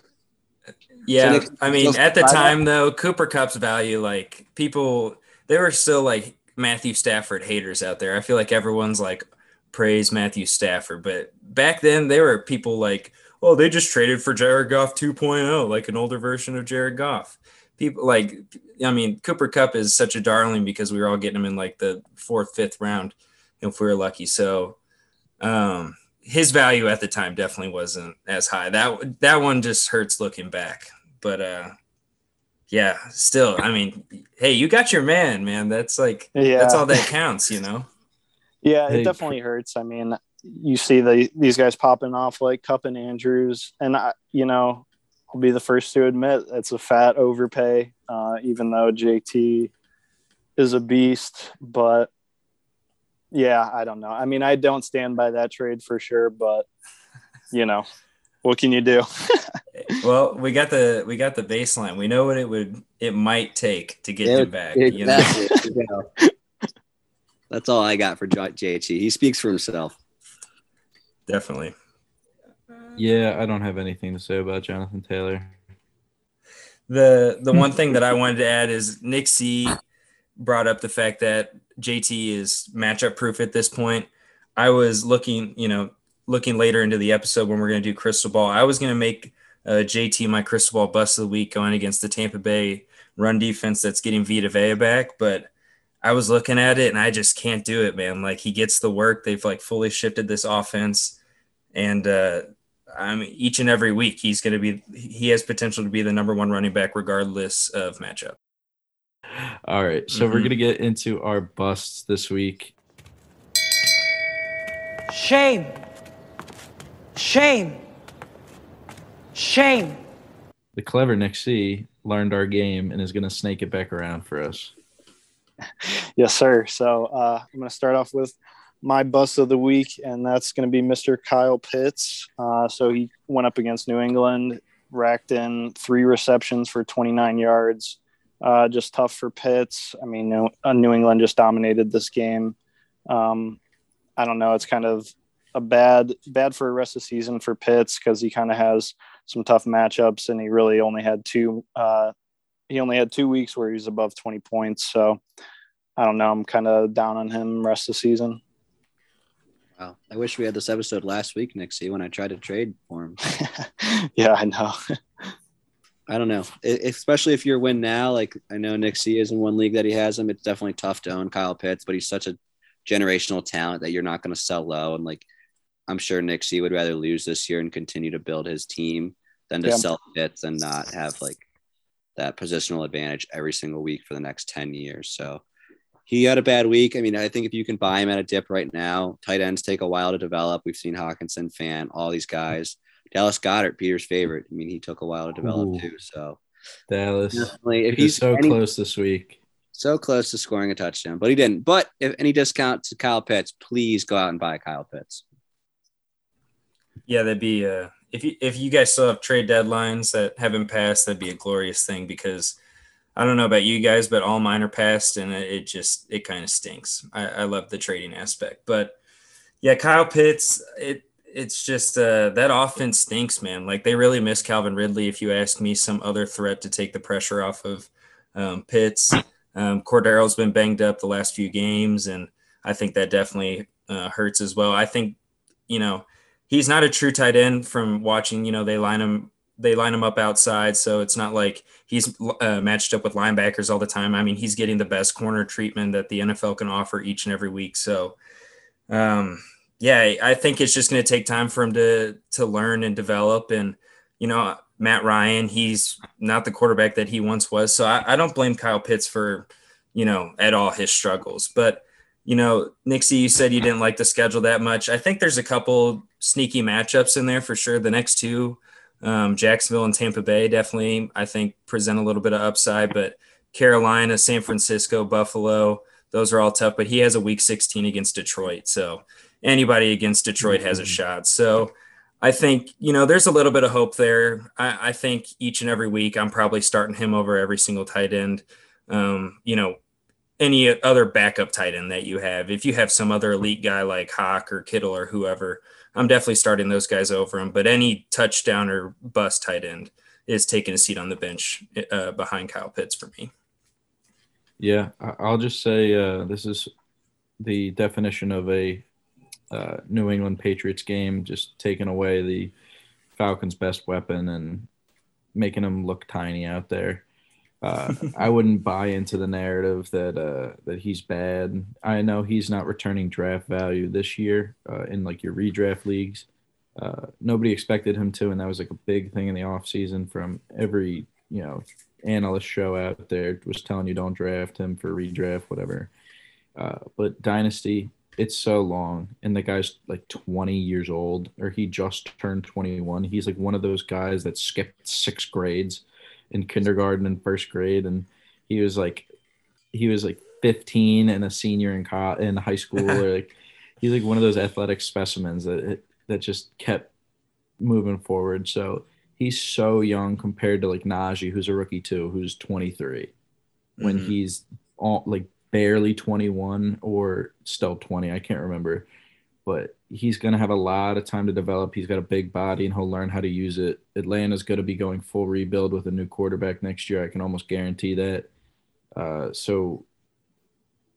Yeah, so I mean, at the time, though, Cooper Kupp's value, like, people – they were still, like, Matthew Stafford haters out there. I feel like everyone's like, praise Matthew Stafford, but back then there were people like, oh, they just traded for Jared Goff 2.0, like an older version of Jared Goff. People like, I mean, Cooper Kupp is such a darling because we were all getting him in like the fourth, fifth round if we were lucky. So his value at the time definitely wasn't as high. That one just hurts looking back. But yeah, still, I mean, hey, you got your man. That's like, that's all that counts, you know? Yeah, it definitely hurts. I mean, you see these guys popping off like Kupp and Andrews, and I'll be the first to admit it's a fat overpay, even though JT is a beast. But yeah, I don't know. I mean, I don't stand by that trade for sure, but what can you do? Well, we got the baseline. We know what it might take to get him back. Exactly. That's all I got for JT. He speaks for himself. Definitely. Yeah, I don't have anything to say about Jonathan Taylor. The one thing that I wanted to add is Nick C. brought up the fact that JT is matchup proof at this point. I was looking later into the episode when we're going to do Crystal Ball. I was going to make JT my Crystal Ball bust of the week going against the Tampa Bay run defense that's getting Vita Vea back, but I was looking at it and I just can't do it, man. Like, he gets the work. They've like fully shifted this offense, and I mean, each and every week he has potential to be the number one running back regardless of matchup. All right, so we're going to get into our busts this week. Shame. Shame. Shame. The clever Nick C. learned our game and is going to snake it back around for us. Yes, sir. So I'm going to start off with my bust of the week, and that's going to be Mr. Kyle Pitts. So he went up against New England, racked in 3 receptions for 29 yards. Just tough for Pitts. I mean, New England just dominated this game. I don't know. It's kind of a bad for the rest of the season for Pitts because he kind of has some tough matchups, and he really only had 2 weeks where he was above 20 points. So I don't know. I'm kind of down on him rest of the season. Wow. I wish we had this episode last week, Nick C., when I tried to trade for him. Yeah, I know. I don't know. Especially if you're win now, like I know Nick C. is in one league that he has him. It's definitely tough to own Kyle Pitts, but he's such a generational talent that you're not going to sell low. And like, I'm sure Nick C. would rather lose this year and continue to build his team than to sell Pitts and not have like that positional advantage every single week for the next 10 years. So he had a bad week. I mean, I think if you can buy him at a dip right now, tight ends take a while to develop. We've seen Hawkinson, Fan, all these guys. Dallas Goddard, Peter's favorite. I mean, he took a while to develop too. So Dallas, if he's so close this week, so close to scoring a touchdown, but he didn't. But if any discount to Kyle Pitts, please go out and buy Kyle Pitts. Yeah, that'd be if you guys still have trade deadlines that haven't passed, that'd be a glorious thing, because I don't know about you guys, but all mine are passed, and it kind of stinks. I love the trading aspect, but yeah, Kyle Pitts, it's just that offense stinks, man. Like, they really miss Calvin Ridley. If you ask me, some other threat to take the pressure off of Pitts. Cordero's been banged up the last few games, and I think that definitely hurts as well. I think, he's not a true tight end from watching. They line him up outside, so it's not like he's matched up with linebackers all the time. I mean, he's getting the best corner treatment that the NFL can offer each and every week. So, yeah, I think it's just going to take time for him to learn and develop. And, Matt Ryan, he's not the quarterback that he once was. So I don't blame Kyle Pitts for, at all his struggles. But, Nick C., you said you didn't like the schedule that much. I think there's a couple sneaky matchups in there for sure. The next 2, Jacksonville and Tampa Bay, definitely, I think, present a little bit of upside. But Carolina, San Francisco, Buffalo, those are all tough. But he has a week 16 against Detroit. So anybody against Detroit has a shot. So I think, there's a little bit of hope there. I think each and every week I'm probably starting him over every single tight end. Any other backup tight end that you have. If you have some other elite guy like Hawk or Kittle or whoever, I'm definitely starting those guys over him. But any touchdown or bust tight end is taking a seat on the bench behind Kyle Pitts for me. Yeah, I'll just say this is the definition of a New England Patriots game, just taking away the Falcons' best weapon and making them look tiny out there. I wouldn't buy into the narrative that that he's bad. I know he's not returning draft value this year in like your redraft leagues. Nobody expected him to, and that was like a big thing in the offseason from every, you know, analyst show out there was telling you don't draft him for redraft, whatever. But Dynasty, it's so long, and the guy's like 20 years old, or he just turned 21. He's like one of those guys that skipped 6 grades in kindergarten and first grade, and he was like 15 and a senior in high school, or like he's like one of those athletic specimens that just kept moving forward. So he's so young compared to like Najee, who's a rookie too, who's 23, when he's all like barely 21 or still 20, I can't remember, but he's going to have a lot of time to develop. He's got a big body, and he'll learn how to use it. Atlanta's going to be going full rebuild with a new quarterback next year. I can almost guarantee that. So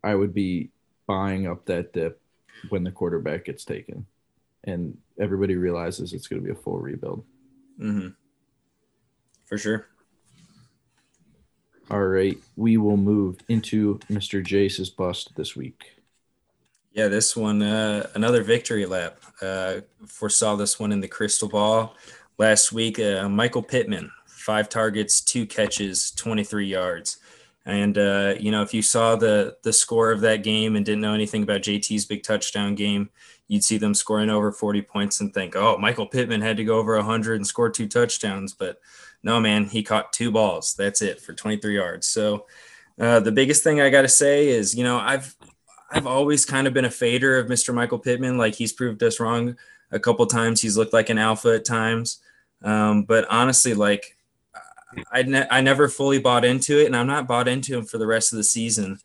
I would be buying up that dip when the quarterback gets taken and everybody realizes it's going to be a full rebuild. Mm-hmm. For sure. All right. We will move into Mr. Jace's bust this week. Yeah, this one, another victory lap. Foresaw this one in the crystal ball last week. Michael Pittman, 5 targets, 2 catches, 23 yards. And, you know, if you saw the score of that game and didn't know anything about JT's big touchdown game, you'd see them scoring over 40 points and think, oh, Michael Pittman had to go over 100 and score 2 touchdowns. But no, man, he caught 2 balls. That's it for 23 yards. So the biggest thing I got to say is, you know, I've always kind of been a fader of Mr. Michael Pittman. Like, he's proved us wrong a couple times. He's looked like an alpha at times. But honestly, like, I never fully bought into it, and I'm not bought into him for the rest of the season.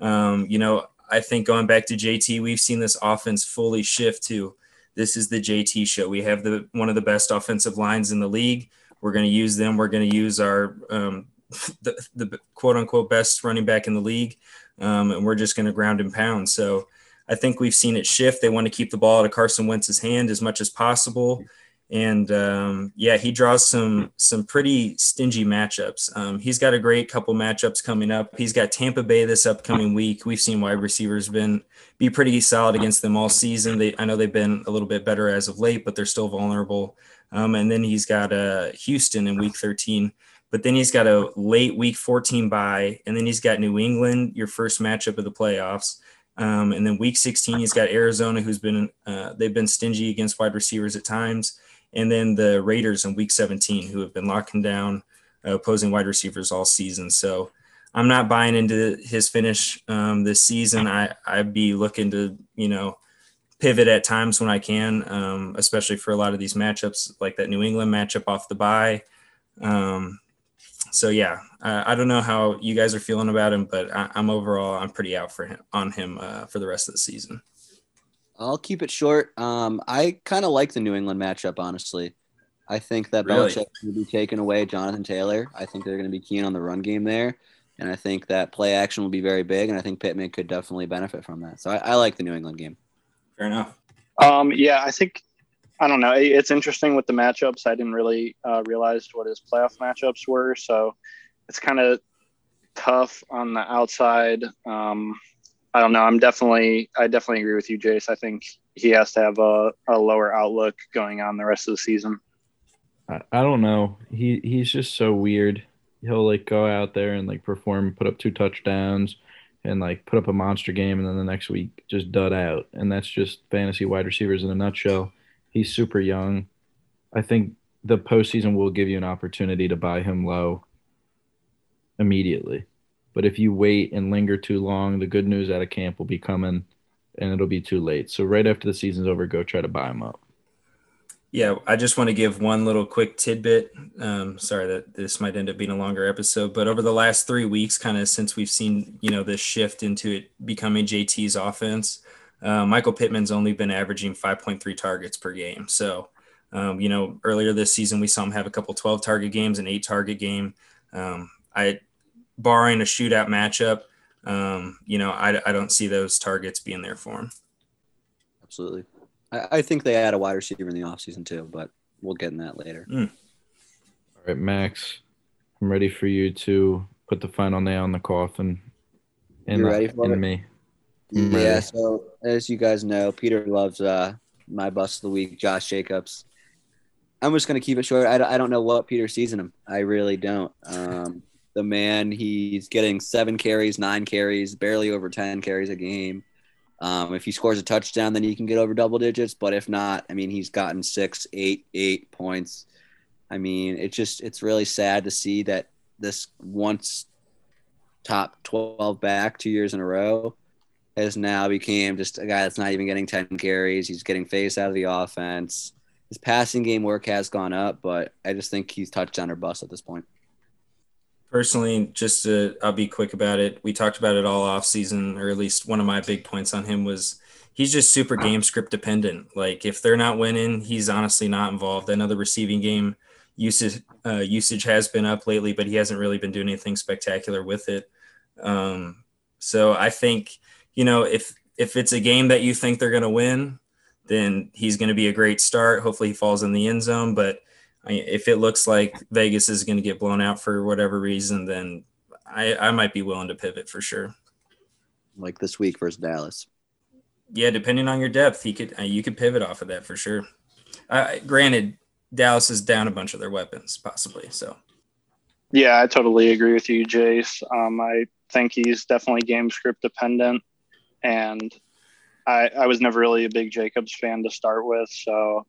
You know, I think going back to JT, we've seen this offense fully shift to this is the JT show. We have one of the best offensive lines in the league. We're going to use them. We're going to use our the quote unquote best running back in the league. And we're just going to ground and pound. So I think we've seen it shift. They want to keep the ball out of Carson Wentz's hand as much as possible. And yeah, he draws some pretty stingy matchups. He's got a great couple matchups coming up. He's got Tampa Bay this upcoming week. We've seen wide receivers be pretty solid against them all season. I know they've been a little bit better as of late, but they're still vulnerable. And then he's got Houston in week 13. But then he's got a late week 14 bye, and then he's got New England, your first matchup of the playoffs. And then week 16, he's got Arizona, who's been they've been stingy against wide receivers at times. And then the Raiders in week 17, who have been locking down opposing wide receivers all season. So I'm not buying into his finish this season. I'd be looking to, you know, pivot at times when I can, especially for a lot of these matchups, like that New England matchup off the bye. So, yeah, I don't know how you guys are feeling about him, but I'm pretty out for the rest of the season. I'll keep it short. I kind of like the New England matchup, honestly. I think that Belichick will be taking away Jonathan Taylor. I think they're going to be keen on the run game there, and I think that play action will be very big, and I think Pittman could definitely benefit from that. So I like the New England game. Fair enough. Yeah, I think – I don't know. It's interesting with the matchups. I didn't really realize what his playoff matchups were, so it's kind of tough on the outside. I don't know. I definitely agree with you, Jace. I think he has to have a lower outlook going on the rest of the season. I don't know. He's just so weird. He'll like go out there and like perform, put up 2 touchdowns, and like put up a monster game, and then the next week just dud out. And that's just fantasy wide receivers in a nutshell. He's super young. I think the postseason will give you an opportunity to buy him low immediately. But if you wait and linger too long, the good news out of camp will be coming, and it'll be too late. So right after the season's over, go try to buy them up. Yeah, I just want to give one little quick tidbit. Sorry that this might end up being a longer episode, but over the last 3 weeks, kind of since we've seen, you know, this shift into it becoming JT's offense, Michael Pittman's only been averaging 5.3 targets per game. So, you know, earlier this season, we saw him have a couple 12-target games, an 8-target game. Barring a shootout matchup, you know, I don't see those targets being there for him. Absolutely. I think they had a wide receiver in the offseason too, but we'll get in that later. Mm. All right, Max, I'm ready for you to put the final nail in the coffin. You ready for it? Me. Yeah, so as you guys know, Peter loves my bust of the week, Josh Jacobs. I'm just going to keep it short. I don't know what Peter sees in him. I really don't. The man, he's getting 7 carries, 9 carries, barely over 10 carries a game. If he scores a touchdown, then he can get over double digits. But if not, I mean, he's gotten 6, 8 points. I mean, it's really sad to see that this once top 12 back 2 years in a row has now became just a guy that's not even getting 10 carries. He's getting phased out of the offense. His passing game work has gone up, but I just think he's touchdown or bust at this point. Personally, I'll be quick about it. We talked about it all offseason, or at least one of my big points on him was he's just super game script dependent. Like if they're not winning, he's honestly not involved. I know the receiving game usage has been up lately, but he hasn't really been doing anything spectacular with it. So I think, you know, if it's a game that you think they're going to win, then he's going to be a great start. Hopefully he falls in the end zone, but if it looks like Vegas is going to get blown out for whatever reason, then I might be willing to pivot for sure. Like this week versus Dallas. Yeah, depending on your depth, you could pivot off of that for sure. Granted, Dallas is down a bunch of their weapons possibly. So, yeah, I totally agree with you, Jace. I think he's definitely game script dependent, and I was never really a big Jacobs fan to start with, so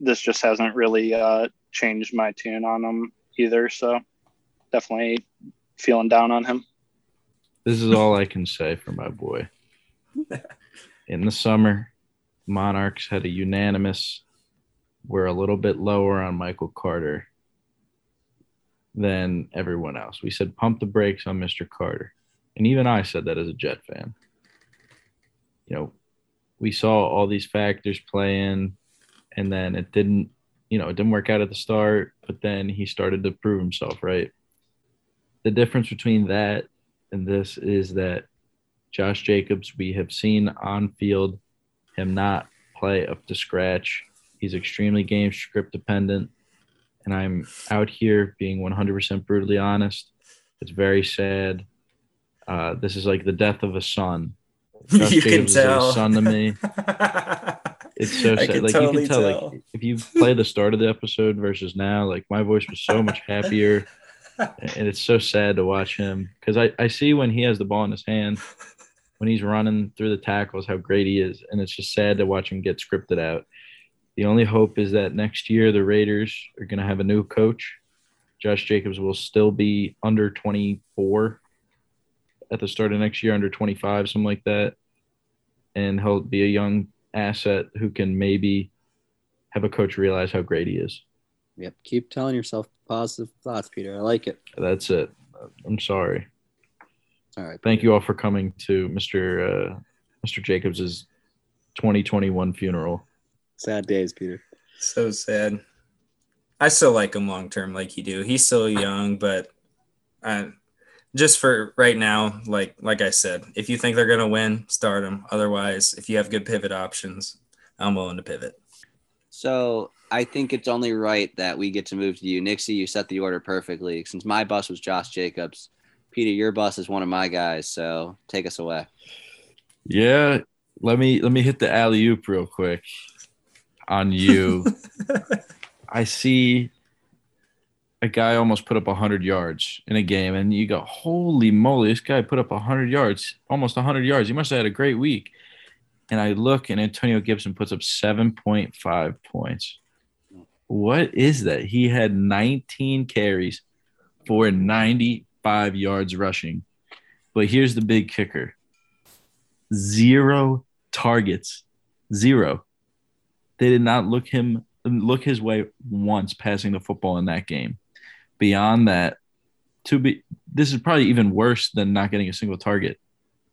this just hasn't really changed my tune on him either, so definitely feeling down on him. This is all I can say for my boy. In the summer, Monarchs had a unanimous, we're a little bit lower on Michael Carter than everyone else. We said pump the brakes on Mr. Carter, and even I said that as a Jet fan. You know, we saw all these factors play in, and then it didn't work out at the start, but then he started to prove himself, right? The difference between that and this is that Josh Jacobs, we have seen on field him not play up to scratch. He's extremely game script dependent, and I'm out here being 100% brutally honest. It's very sad. This is like the death of a son. Josh you Jacobs can tell. Is son to me. It's so sad. Like totally you can tell. Like if you play the start of the episode versus now, like my voice was so much happier, and it's so sad to watch him because I see when he has the ball in his hand, when he's running through the tackles, how great he is, and it's just sad to watch him get scripted out. The only hope is that next year the Raiders are going to have a new coach. Josh Jacobs will still be under 24. At the start of next year, under 25, something like that. And he'll be a young asset who can maybe have a coach realize how great he is. Yep. Keep telling yourself positive thoughts, Peter. I like it. That's it. I'm sorry. All right. Thank Peter. You all for coming to Mr. Jacobs's 2021 funeral. Sad days, Peter. So sad. I still like him long-term like you do. He's still young, but just for right now, like I said, if you think they're going to win, start them. Otherwise, if you have good pivot options, I'm willing to pivot. So I think it's only right that we get to move to you. Nick C., you set the order perfectly. Since my bust was Josh Jacobs, Peter, your bust is one of my guys, so take us away. Yeah, let me hit the alley-oop real quick on you. I see a guy almost put up 100 yards in a game, and you go, holy moly, this guy put up 100 yards, almost 100 yards. He must have had a great week. And I look, and Antonio Gibson puts up 7.5 points. What is that? He had 19 carries for 95 yards rushing. But here's the big kicker. 0 targets. 0. They did not look his way once passing the football in that game. Beyond that, this is probably even worse than not getting a single target.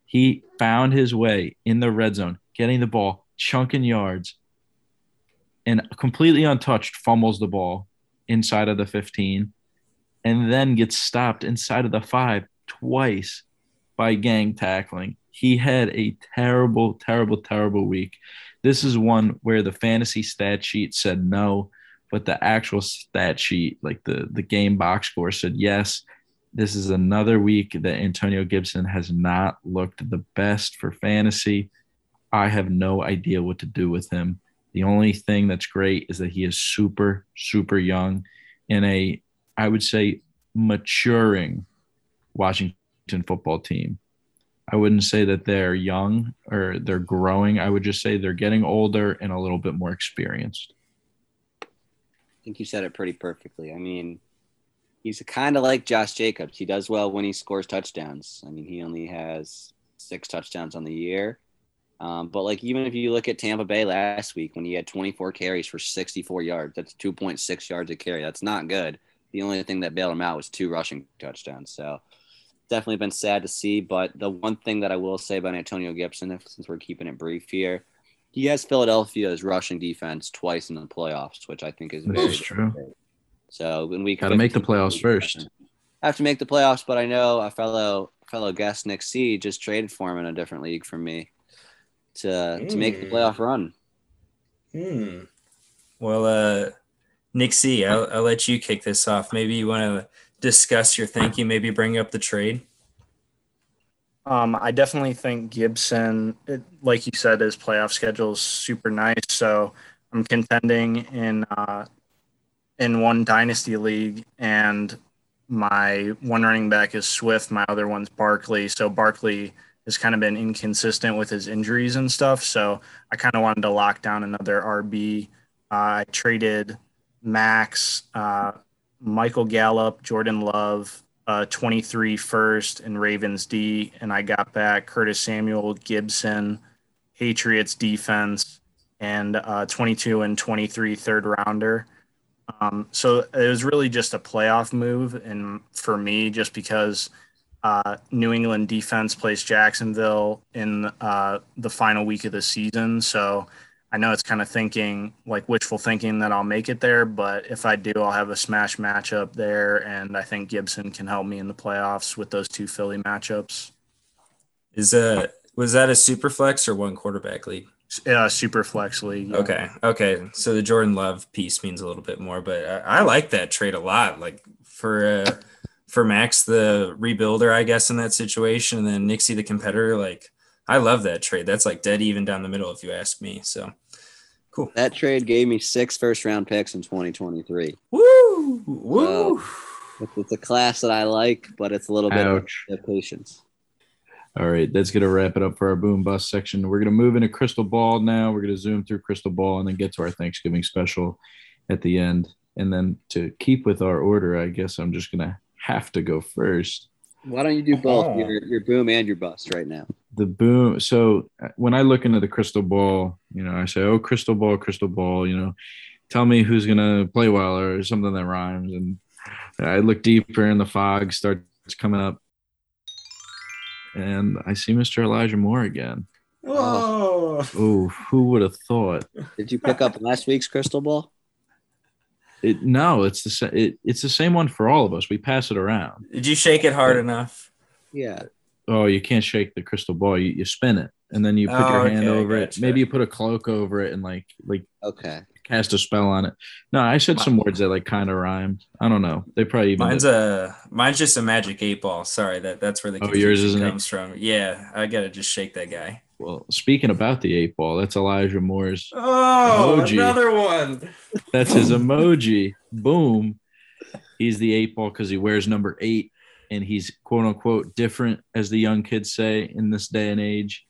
He found his way in the red zone, getting the ball, chunking yards, and completely untouched fumbles the ball inside of the 15 and then gets stopped inside of the 5 twice by gang tackling. He had a terrible, terrible, terrible week. This is one where the fantasy stat sheet said no, but the actual stat sheet, like the game box score, said yes. This is another week that Antonio Gibson has not looked the best for fantasy. I have no idea what to do with him. The only thing that's great is that he is super, super young in a, I would say, maturing Washington football team. I wouldn't say that they're young or they're growing. I would just say they're getting older and a little bit more experienced. I think you said it pretty perfectly. I mean, he's kind of like Josh Jacobs. He does well when he scores touchdowns. I mean, he only has 6 touchdowns on the year. But, like, even if you look at Tampa Bay last week when he had 24 carries for 64 yards, that's 2.6 yards a carry. That's not good. The only thing that bailed him out was 2 rushing touchdowns. So, definitely been sad to see. But the one thing that I will say about Antonio Gibson, since we're keeping it brief here, he has Philadelphia's rushing defense twice in the playoffs, which I think is very true. So when we gotta make the playoffs first, I have to make the playoffs. But I know a fellow guest, Nick C., just traded for him in a different league from me to make the playoff run. Well, Nick C., I'll let you kick this off. Maybe you want to discuss your thinking. Maybe bring up the trade. I definitely think Gibson, like you said, his playoff schedule is super nice. So I'm contending in one dynasty league, and my one running back is Swift. My other one's Barkley. So Barkley has kind of been inconsistent with his injuries and stuff. So I kind of wanted to lock down another RB. I traded Max, Michael Gallup, Jordan Love, 23 first and Ravens D, and I got back Curtis Samuel, Gibson, Patriots defense, and 22 and 23 third rounder. So it was really just a playoff move, and for me, just because New England defense plays Jacksonville in the final week of the season. So I know it's kind of thinking, like wishful thinking, that I'll make it there, but if I do, I'll have a smash matchup there, and I think Gibson can help me in the playoffs with those 2 Philly matchups. Was that a super flex or one quarterback league? Super flex league. Yeah. Okay. So the Jordan Love piece means a little bit more, but I like that trade a lot. Like for Max, the rebuilder, I guess, in that situation, and then Nixie, the competitor, like, I love that trade. That's like dead even down the middle, if you ask me. So cool. That trade gave me 6 first round picks in 2023. Woo! So it's a class that I like, but it's a little bit of patience. All right, that's going to wrap it up for our boom bust section. We're going to move into crystal ball now. We're going to zoom through crystal ball and then get to our Thanksgiving special at the end. And then to keep with our order, I guess I'm just going to have to go first. Why don't you do both, your boom and your bust right now? The boom. So when I look into the crystal ball, you know, I say, oh, crystal ball, you know, tell me who's going to play well or something that rhymes. And I look deeper and the fog starts coming up. And I see Mr. Elijah Moore again. Oh, who would have thought? Did you pick up last week's crystal ball? It's the same one for all of us. We pass it around. Did you shake it hard enough? Yeah. Oh, you can't shake the crystal ball. You spin it, and then you put your hand over it. Maybe you put a cloak over it and like cast a spell on it. No, I said some words that like kind of rhymed. I don't know. They probably even mine's just a magic 8 ball. Sorry, that's where the confusion comes from. Yeah, I gotta just shake that guy. Well, speaking about the 8 ball, that's Elijah Moore's emoji. Another one. That's his emoji. Boom. He's the 8 ball because he wears number 8, and he's quote unquote different, as the young kids say in this day and age.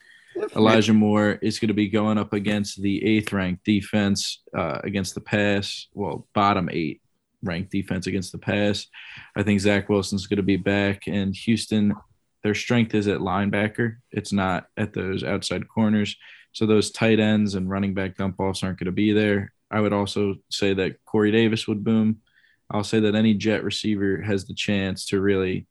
Elijah Moore is going to be going up against the 8th ranked defense against the pass. Well, bottom 8 ranked defense against the pass. I think Zach Wilson's going to be back, and Houston, their strength is at linebacker. It's not at those outside corners. So those tight ends and running back dump-offs aren't going to be there. I would also say that Corey Davis would boom. I'll say that any Jet receiver has the chance to really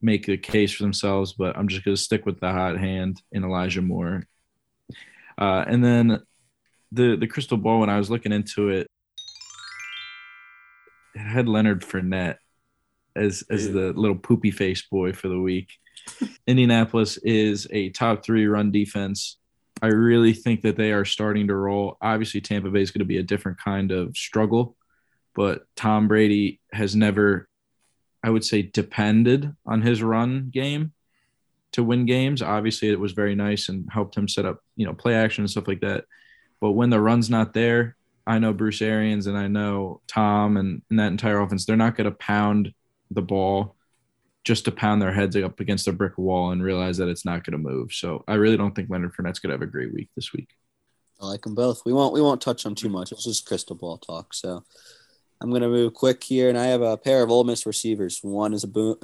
make the case for themselves, but I'm just going to stick with the hot hand in Elijah Moore. And then the crystal ball, when I was looking into it, it had Leonard Fournette as the little poopy face boy for the week. Indianapolis is a top 3 run defense. I really think that they are starting to roll. Obviously, Tampa Bay is going to be a different kind of struggle, but Tom Brady has never, I would say, depended on his run game to win games. Obviously, it was very nice and helped him set up, you know, play action and stuff like that. But when the run's not there, I know Bruce Arians and I know Tom and that entire offense, they're not going to pound the ball just to pound their heads up against a brick wall and realize that it's not going to move. So I really don't think Leonard Fournette's going to have a great week this week. I like them both. We won't touch them too much. It's just crystal ball talk. So I'm going to move quick here, and I have a pair of Ole Miss receivers. One is going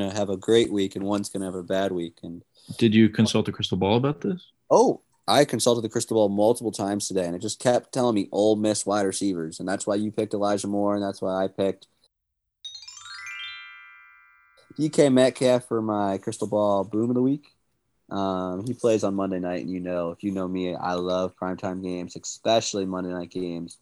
to have a great week, and one's going to have a bad week. And did you consult the crystal ball about this? Oh, I consulted the crystal ball multiple times today, and it just kept telling me Ole Miss wide receivers, and that's why you picked Elijah Moore, and that's why I picked DK Metcalf for my crystal ball boom of the week. He plays on Monday night, and if you know me, I love primetime games, especially Monday night games.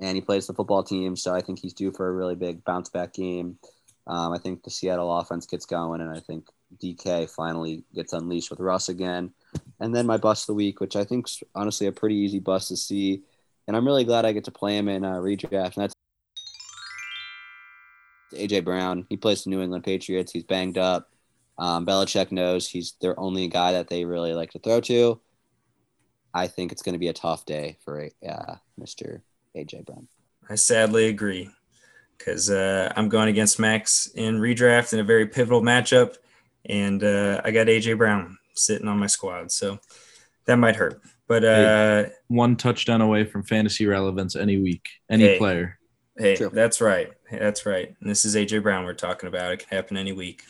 And he plays the football team, so I think he's due for a really big bounce-back game. I think the Seattle offense gets going, and I think DK finally gets unleashed with Russ again. And then my bust of the week, which I think is honestly a pretty easy bust to see, and I'm really glad I get to play him in redraft. And that's A.J. Brown. He plays the New England Patriots. He's banged up. Belichick knows he's their only guy that they really like to throw to. I think it's going to be a tough day for Mr. A.J. Brown. I sadly agree because I'm going against Max in redraft in a very pivotal matchup, and I got A.J. Brown sitting on my squad, so that might hurt. But hey, one touchdown away from fantasy relevance any week, player. Hey, true. That's right. And this is A.J. Brown we're talking about. It can happen any week.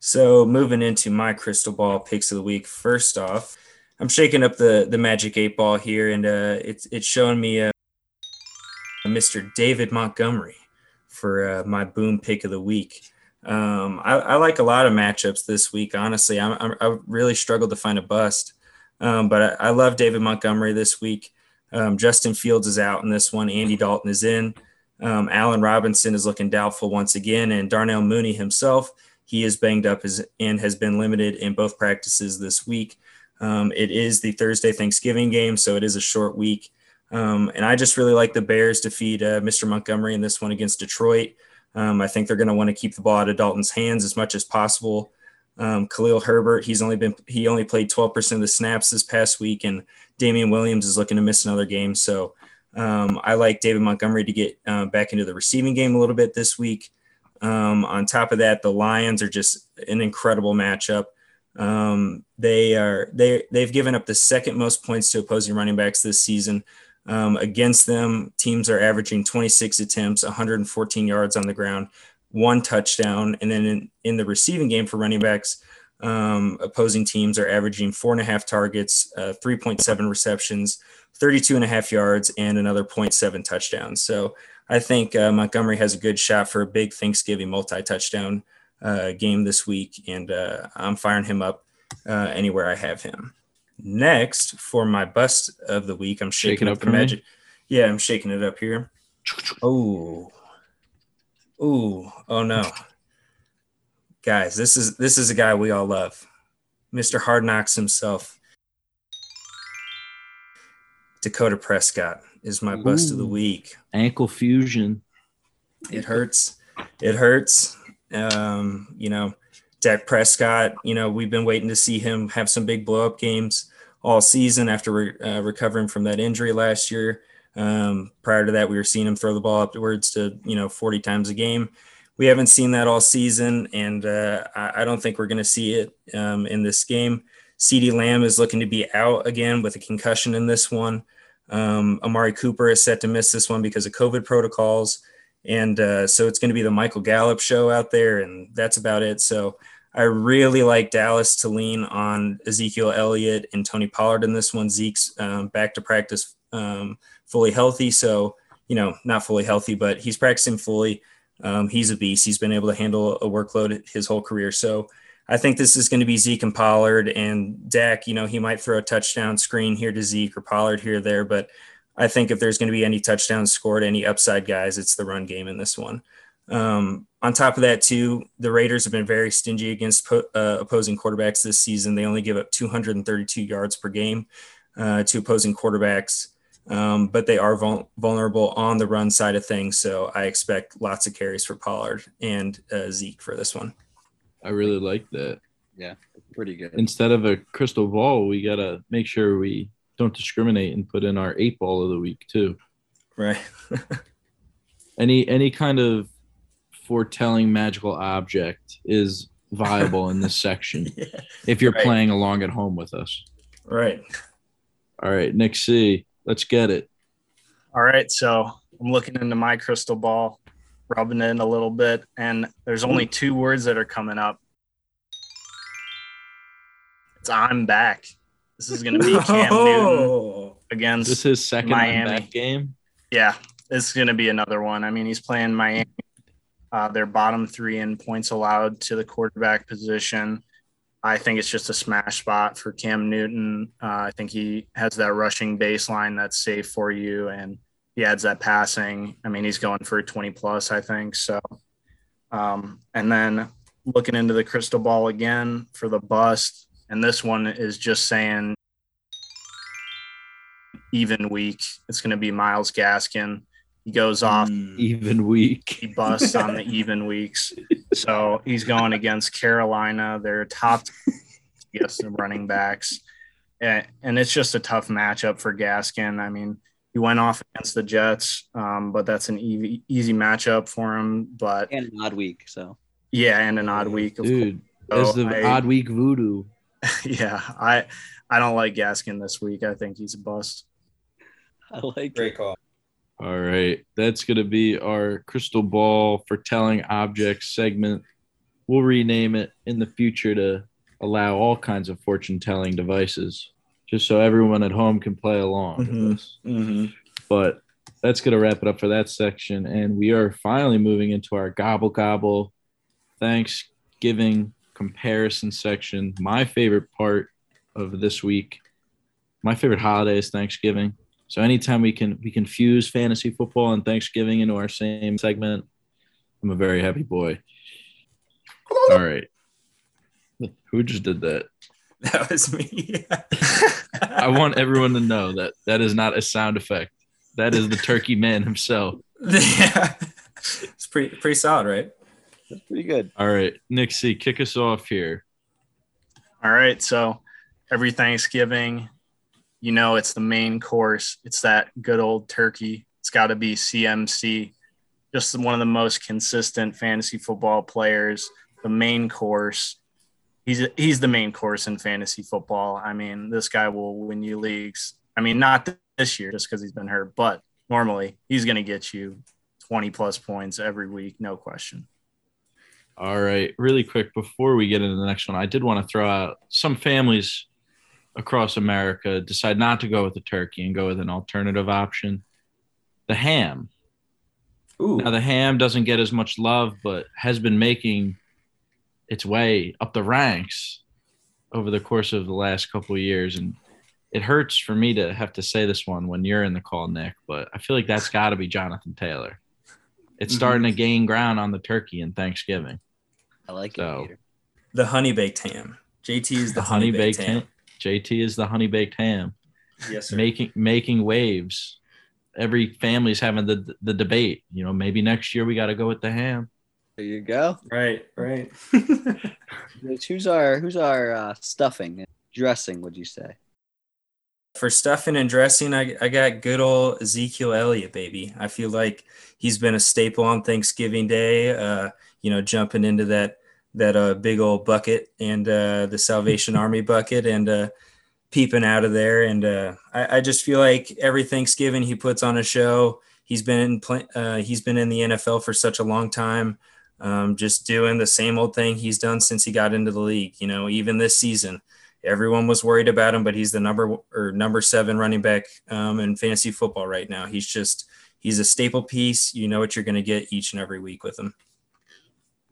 So moving into my crystal ball picks of the week, first off, I'm shaking up the magic 8 ball here, and it's showing me Mr. David Montgomery for my boom pick of the week. I like a lot of matchups this week, honestly. I really struggled to find a bust, but I love David Montgomery this week. Justin Fields is out in this one. Andy Dalton is in. Allen Robinson is looking doubtful once again, and Darnell Mooney himself, he is banged up and has been limited in both practices this week. It is the Thursday Thanksgiving game, so it is a short week. And I just really like the Bears to feed Mr. Montgomery in this one against Detroit. I think they're going to want to keep the ball out of Dalton's hands as much as possible. Khalil Herbert, he only played 12% of the snaps this past week, and Damian Williams is looking to miss another game. So I like David Montgomery to get back into the receiving game a little bit this week. On top of that, the Lions are just an incredible matchup. They've given up the second most points to opposing running backs this season. Against them, teams are averaging 26 attempts, 114 yards on the ground, 1 touchdown. And then in the receiving game for running backs, opposing teams are averaging 4.5 targets, 3.7 receptions, 32.5 yards, and another 0.7 touchdowns. So I think Montgomery has a good shot for a big Thanksgiving multi-touchdown game this week, and I'm firing him up anywhere I have him. Next, for my bust of the week, I'm shaking up the magic. Yeah, I'm shaking it up here. Oh no, guys, this is a guy we all love, Mr. Hard Knocks himself. Dakota Prescott is my bust of the week. Ankle fusion. It hurts. Dak Prescott, we've been waiting to see him have some big blow-up games all season after recovering from that injury last year. Prior to that, we were seeing him throw the ball upwards to, 40 times a game. We haven't seen that all season, and I don't think we're going to see it in this game. CeeDee Lamb is looking to be out again with a concussion in this one. Amari Cooper is set to miss this one because of COVID protocols. And so it's going to be the Michael Gallup show out there, and that's about it. So I really like Dallas to lean on Ezekiel Elliott and Tony Pollard in this one. Zeke's back to practice fully healthy. So, not fully healthy, but he's practicing fully. He's a beast. He's been able to handle a workload his whole career. So I think this is going to be Zeke and Pollard. And Dak, he might throw a touchdown screen here to Zeke or Pollard here or there, but I think if there's going to be any touchdowns scored, any upside guys, it's the run game in this one. On top of that, too, the Raiders have been very stingy against opposing quarterbacks this season. They only give up 232 yards per game to opposing quarterbacks, but they are vulnerable on the run side of things. So I expect lots of carries for Pollard and Zeke for this one. I really like that. Yeah, pretty good. Instead of a crystal ball, we got to make sure we don't discriminate and put in our 8 ball of the week, too. Right. Any kind of foretelling magical object is viable in this section. Yeah. If you're playing along at home with us. Right. All right, Nick C., let's get it. All right, so I'm looking into my crystal ball, rubbing it in a little bit, and there's only 2 words that are coming up. It's I'm back. This is going to be Cam Newton against Miami. This is his second back game? Yeah, it's going to be another one. I mean, he's playing Miami. They're bottom 3 in points allowed to the quarterback position. I think it's just a smash spot for Cam Newton. I think he has that rushing baseline that's safe for you, and he adds that passing. I mean, he's going for 20-plus, I think. So, and then looking into the crystal ball again for the bust, and this one is just saying even week. It's going to be Myles Gaskin. He goes off even week. He busts on the even weeks. So he's going against Carolina. They're top the running backs. And it's just a tough matchup for Gaskin. I mean, he went off against the Jets, but that's an easy matchup for him. But and an odd week. So yeah, and an odd week. Dude, so the odd week voodoo. Yeah, I don't like Gaskin this week. I think he's a bust. I like great call. All right, that's going to be our crystal ball foretelling objects segment. We'll rename it in the future to allow all kinds of fortune-telling devices, just so everyone at home can play along with us. Mm-hmm. But that's going to wrap it up for that section, and we are finally moving into our Gobble Gobble Thanksgiving comparison section, my favorite part of this week. My favorite holiday is Thanksgiving. So anytime we can fuse fantasy football and Thanksgiving into our same segment, I'm a very happy boy. All right. Who just did that? That was me. I want everyone to know that that is not a sound effect. That is the turkey man himself. Yeah. It's pretty solid, right? That's pretty good. All right. Nick C., kick us off here. All right. So every Thanksgiving – you know, it's the main course. It's that good old turkey. It's got to be CMC, just one of the most consistent fantasy football players. The main course. He's the main course in fantasy football. I mean, this guy will win you leagues. I mean, not this year just because he's been hurt, but normally he's going to get you 20-plus points every week, no question. All right, really quick, before we get into the next one, I did want to throw out some families across America decide not to go with the turkey and go with an alternative option, the ham. Ooh. Now, the ham doesn't get as much love, but has been making its way up the ranks over the course of the last couple of years. And it hurts for me to have to say this one when you're in the call, Nick, but I feel like that's got to be Jonathan Taylor. It's starting to gain ground on the turkey in Thanksgiving. I like it, Peter. The honey-baked ham. JT is the honey-baked ham. JT is the honey baked ham. Yes, sir. Making waves. Every family's having the debate. You know, maybe next year we got to go with the ham. There you go. Right. who's our stuffing and dressing? Would you say for stuffing and dressing? I got good old Ezekiel Elliott, baby. I feel like he's been a staple on Thanksgiving Day. You know, jumping into that big old bucket and the Salvation Army bucket and peeping out of there. And I just feel like every Thanksgiving he puts on a show. He's been in the NFL for such a long time, just doing the same old thing he's done since he got into the league. You know, even this season, everyone was worried about him, but he's the number 7 running back in fantasy football right now. He's a staple piece. You know what you're going to get each and every week with him.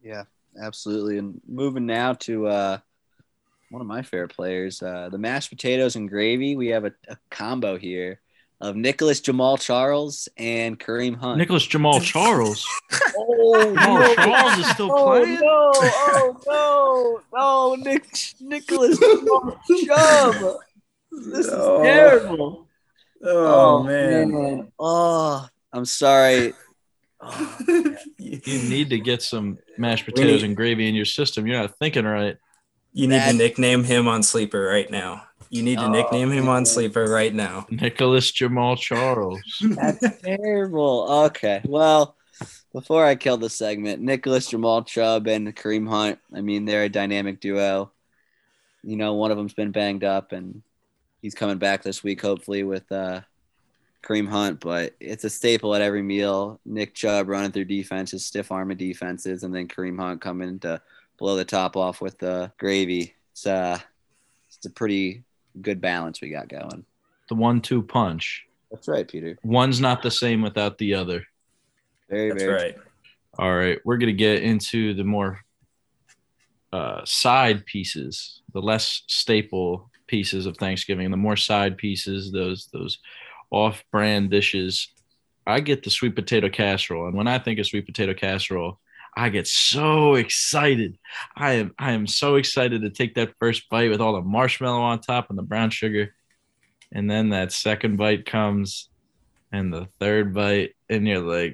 Yeah. Absolutely. And moving now to one of my favorite players, the mashed potatoes and gravy. We have a combo here. of Nicholas Jamal Charles and Kareem Hunt. Nicholas Jamal Charles? Charles is still playing? No. Nicholas Jamal Chubb. This is terrible. Oh, man. Oh, I'm sorry. You need to get some mashed potatoes and gravy in your system. You're not thinking right. You need to nickname him on Sleeper right now. Nicholas Jamal Charles. That's terrible. Okay. Well, before I kill the segment, Nicholas Jamal Chubb and Kareem Hunt, I mean, they're a dynamic duo. You know, one of them's been banged up, and he's coming back this week, hopefully, with Kareem Hunt. But it's a staple at every meal. Nick Chubb running through defenses, stiff-arming defenses, and then Kareem Hunt coming to blow the top off with the gravy. It's a pretty good balance we got going. The 1-2 punch. That's right, Peter. One's not the same without the other. That's right. All right, we're going to get into the more side pieces, the less staple pieces of Thanksgiving, the more side pieces, those off-brand dishes. I get the sweet potato casserole, and when I think of sweet potato casserole, I get so excited. I am so excited to take that first bite with all the marshmallow on top and the brown sugar. And then that second bite comes and the third bite, and you're like,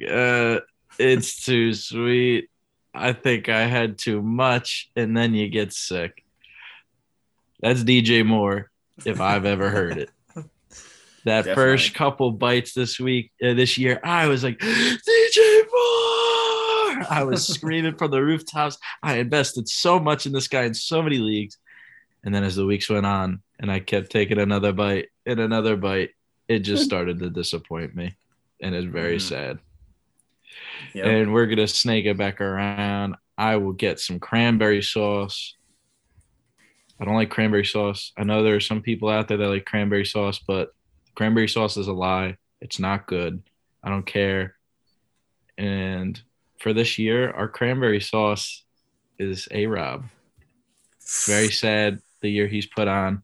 it's too sweet. I think I had too much. And then you get sick. That's DJ Moore, if I've ever heard it. That definitely. First couple bites this year, I was like, DJ Moore! I was screaming from the rooftops. I invested so much in this guy in so many leagues. And then as the weeks went on and I kept taking another bite and another bite, it just started to disappoint me. And it's very sad. Yep. And we're going to snake it back around. I will get some cranberry sauce. I don't like cranberry sauce. I know there are some people out there that like cranberry sauce, but cranberry sauce is a lie. It's not good. I don't care. And for this year, our cranberry sauce is A-Rob. Very sad the year he's put on.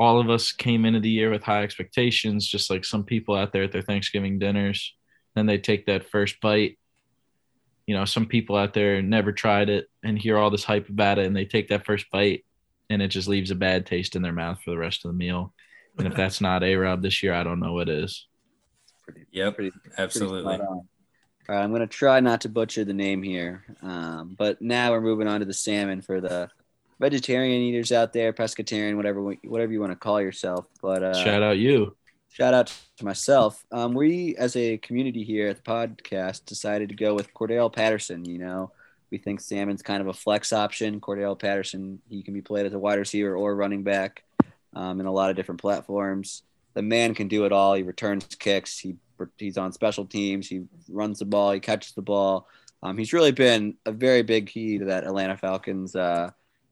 All of us came into the year with high expectations, just like some people out there at their Thanksgiving dinners. Then they take that first bite. You know, some people out there never tried it and hear all this hype about it, and they take that first bite, and it just leaves a bad taste in their mouth for the rest of the meal. And if that's not A-Rob this year, I don't know what is. Absolutely. All right, I'm going to try not to butcher the name here, but now we're moving on to the salmon for the vegetarian eaters out there, pescatarian, whatever you want to call yourself. But shout out you. Shout out to myself. We, as a community here at the podcast, decided to go with Cordell Patterson. You know, we think salmon's kind of a flex option. Cordell Patterson, he can be played as a wide receiver or running back in a lot of different platforms. The man can do it all. He returns kicks. He's on special teams. He runs the ball. He catches the ball. He's really been a very big key to that Atlanta Falcons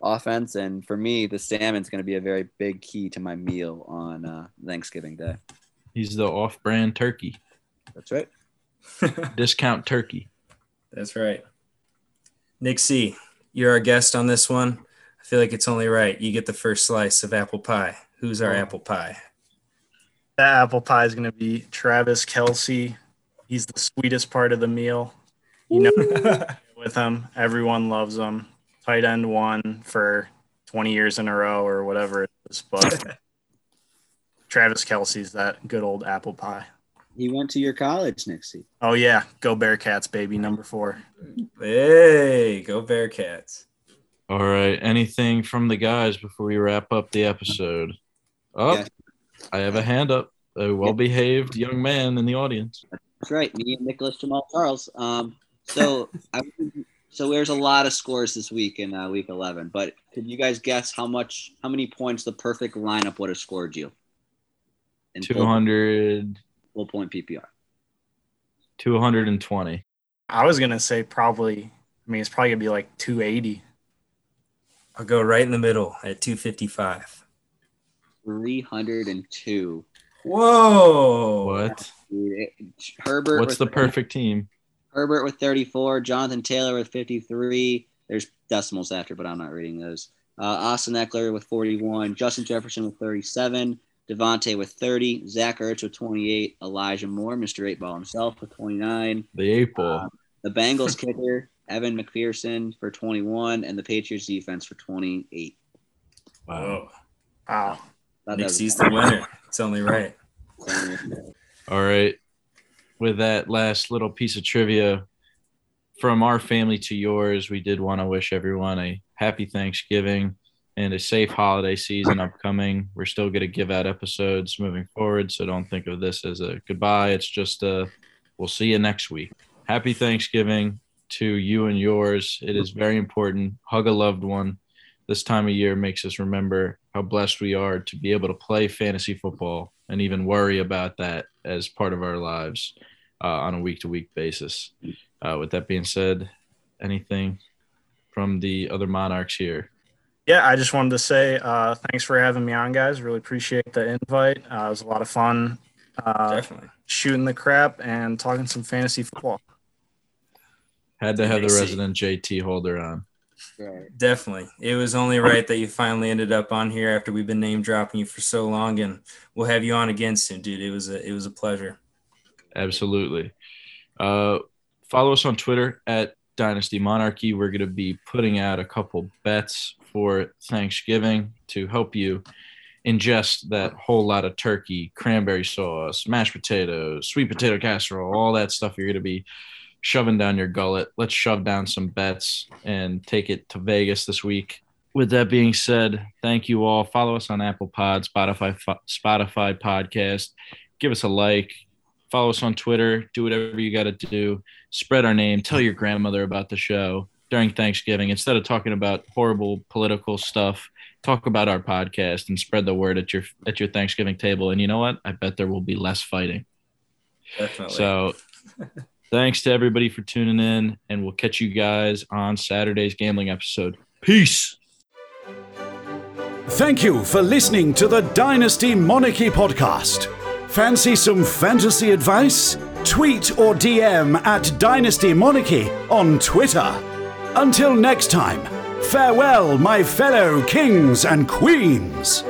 offense. And for me, the salmon's going to be a very big key to my meal on Thanksgiving Day. He's the off-brand turkey. That's right. Discount turkey. That's right. Nick C., you're our guest on this one. I feel like it's only right. You get the first slice of apple pie. Who's our apple pie? That apple pie is going to be Travis Kelce. He's the sweetest part of the meal. You know, with him, everyone loves him. Tight end one for 20 years in a row or whatever it is. But Travis Kelce's that good old apple pie. He went to your college, Nick C. Oh, yeah. Go Bearcats, baby, number 4. Hey, go Bearcats. All right. Anything from the guys before we wrap up the episode? Oh. Yeah. I have a hand up, a well-behaved young man in the audience. That's right, me and Nicholas Jamal Charles. So there's a lot of scores this week in Week 11, but could you guys guess how many points the perfect lineup would have scored you? In 200. Full-point PPR. 220. I was going to say it's probably going to be like 280. I'll go right in the middle at 255. 302. Whoa! What? Herbert. What's the perfect team? Herbert with 34. Jonathan Taylor with 53. There's decimals after, but I'm not reading those. Austin Eckler with 41. Justin Jefferson with 37. Davante with 30, Zach Ertz with 28, Elijah Moore, Mr. 8-Ball himself with 29. The 8-Ball. The Bengals kicker, Evan McPherson for 21, and the Patriots defense for 28. Wow. Nick C's the winner. It's only right. All right. With that last little piece of trivia, from our family to yours, we did want to wish everyone a happy Thanksgiving and a safe holiday season upcoming. We're still going to give out episodes moving forward, so don't think of this as a goodbye. It's just we'll see you next week. Happy Thanksgiving to you and yours. It is very important. Hug a loved one. This time of year makes us remember how blessed we are to be able to play fantasy football and even worry about that as part of our lives on a week-to-week basis. With that being said, anything from the other Monarchs here? Yeah, I just wanted to say thanks for having me on, guys. Really appreciate the invite. It was a lot of fun shooting the crap and talking some fantasy football. Had to have the resident JT Holder on. Right. Definitely. It was only right that you finally ended up on here after we've been name dropping you for so long, and we'll have you on again soon, dude. It was a pleasure. Absolutely. Follow us on Twitter at Dynasty Monarchy. We're going to be putting out a couple bets for Thanksgiving to help you ingest that whole lot of turkey, cranberry sauce, mashed potatoes, sweet potato casserole, all that stuff you're going to be shoving down your gullet. Let's shove down some bets and take it to Vegas this week. With that being said, thank you all. Follow us on Apple Pod, Spotify Podcast. Give us a like. Follow us on Twitter. Do whatever you got to do. Spread our name. Tell your grandmother about the show during Thanksgiving. Instead of talking about horrible political stuff, talk about our podcast and spread the word at your Thanksgiving table. And you know what? I bet there will be less fighting. Definitely. So... Thanks to everybody for tuning in, and we'll catch you guys on Saturday's gambling episode. Peace. Thank you for listening to the Dynasty Monarchy Podcast. Fancy some fantasy advice? Tweet or DM at Dynasty Monarchy on Twitter. Until next time, farewell, my fellow kings and queens.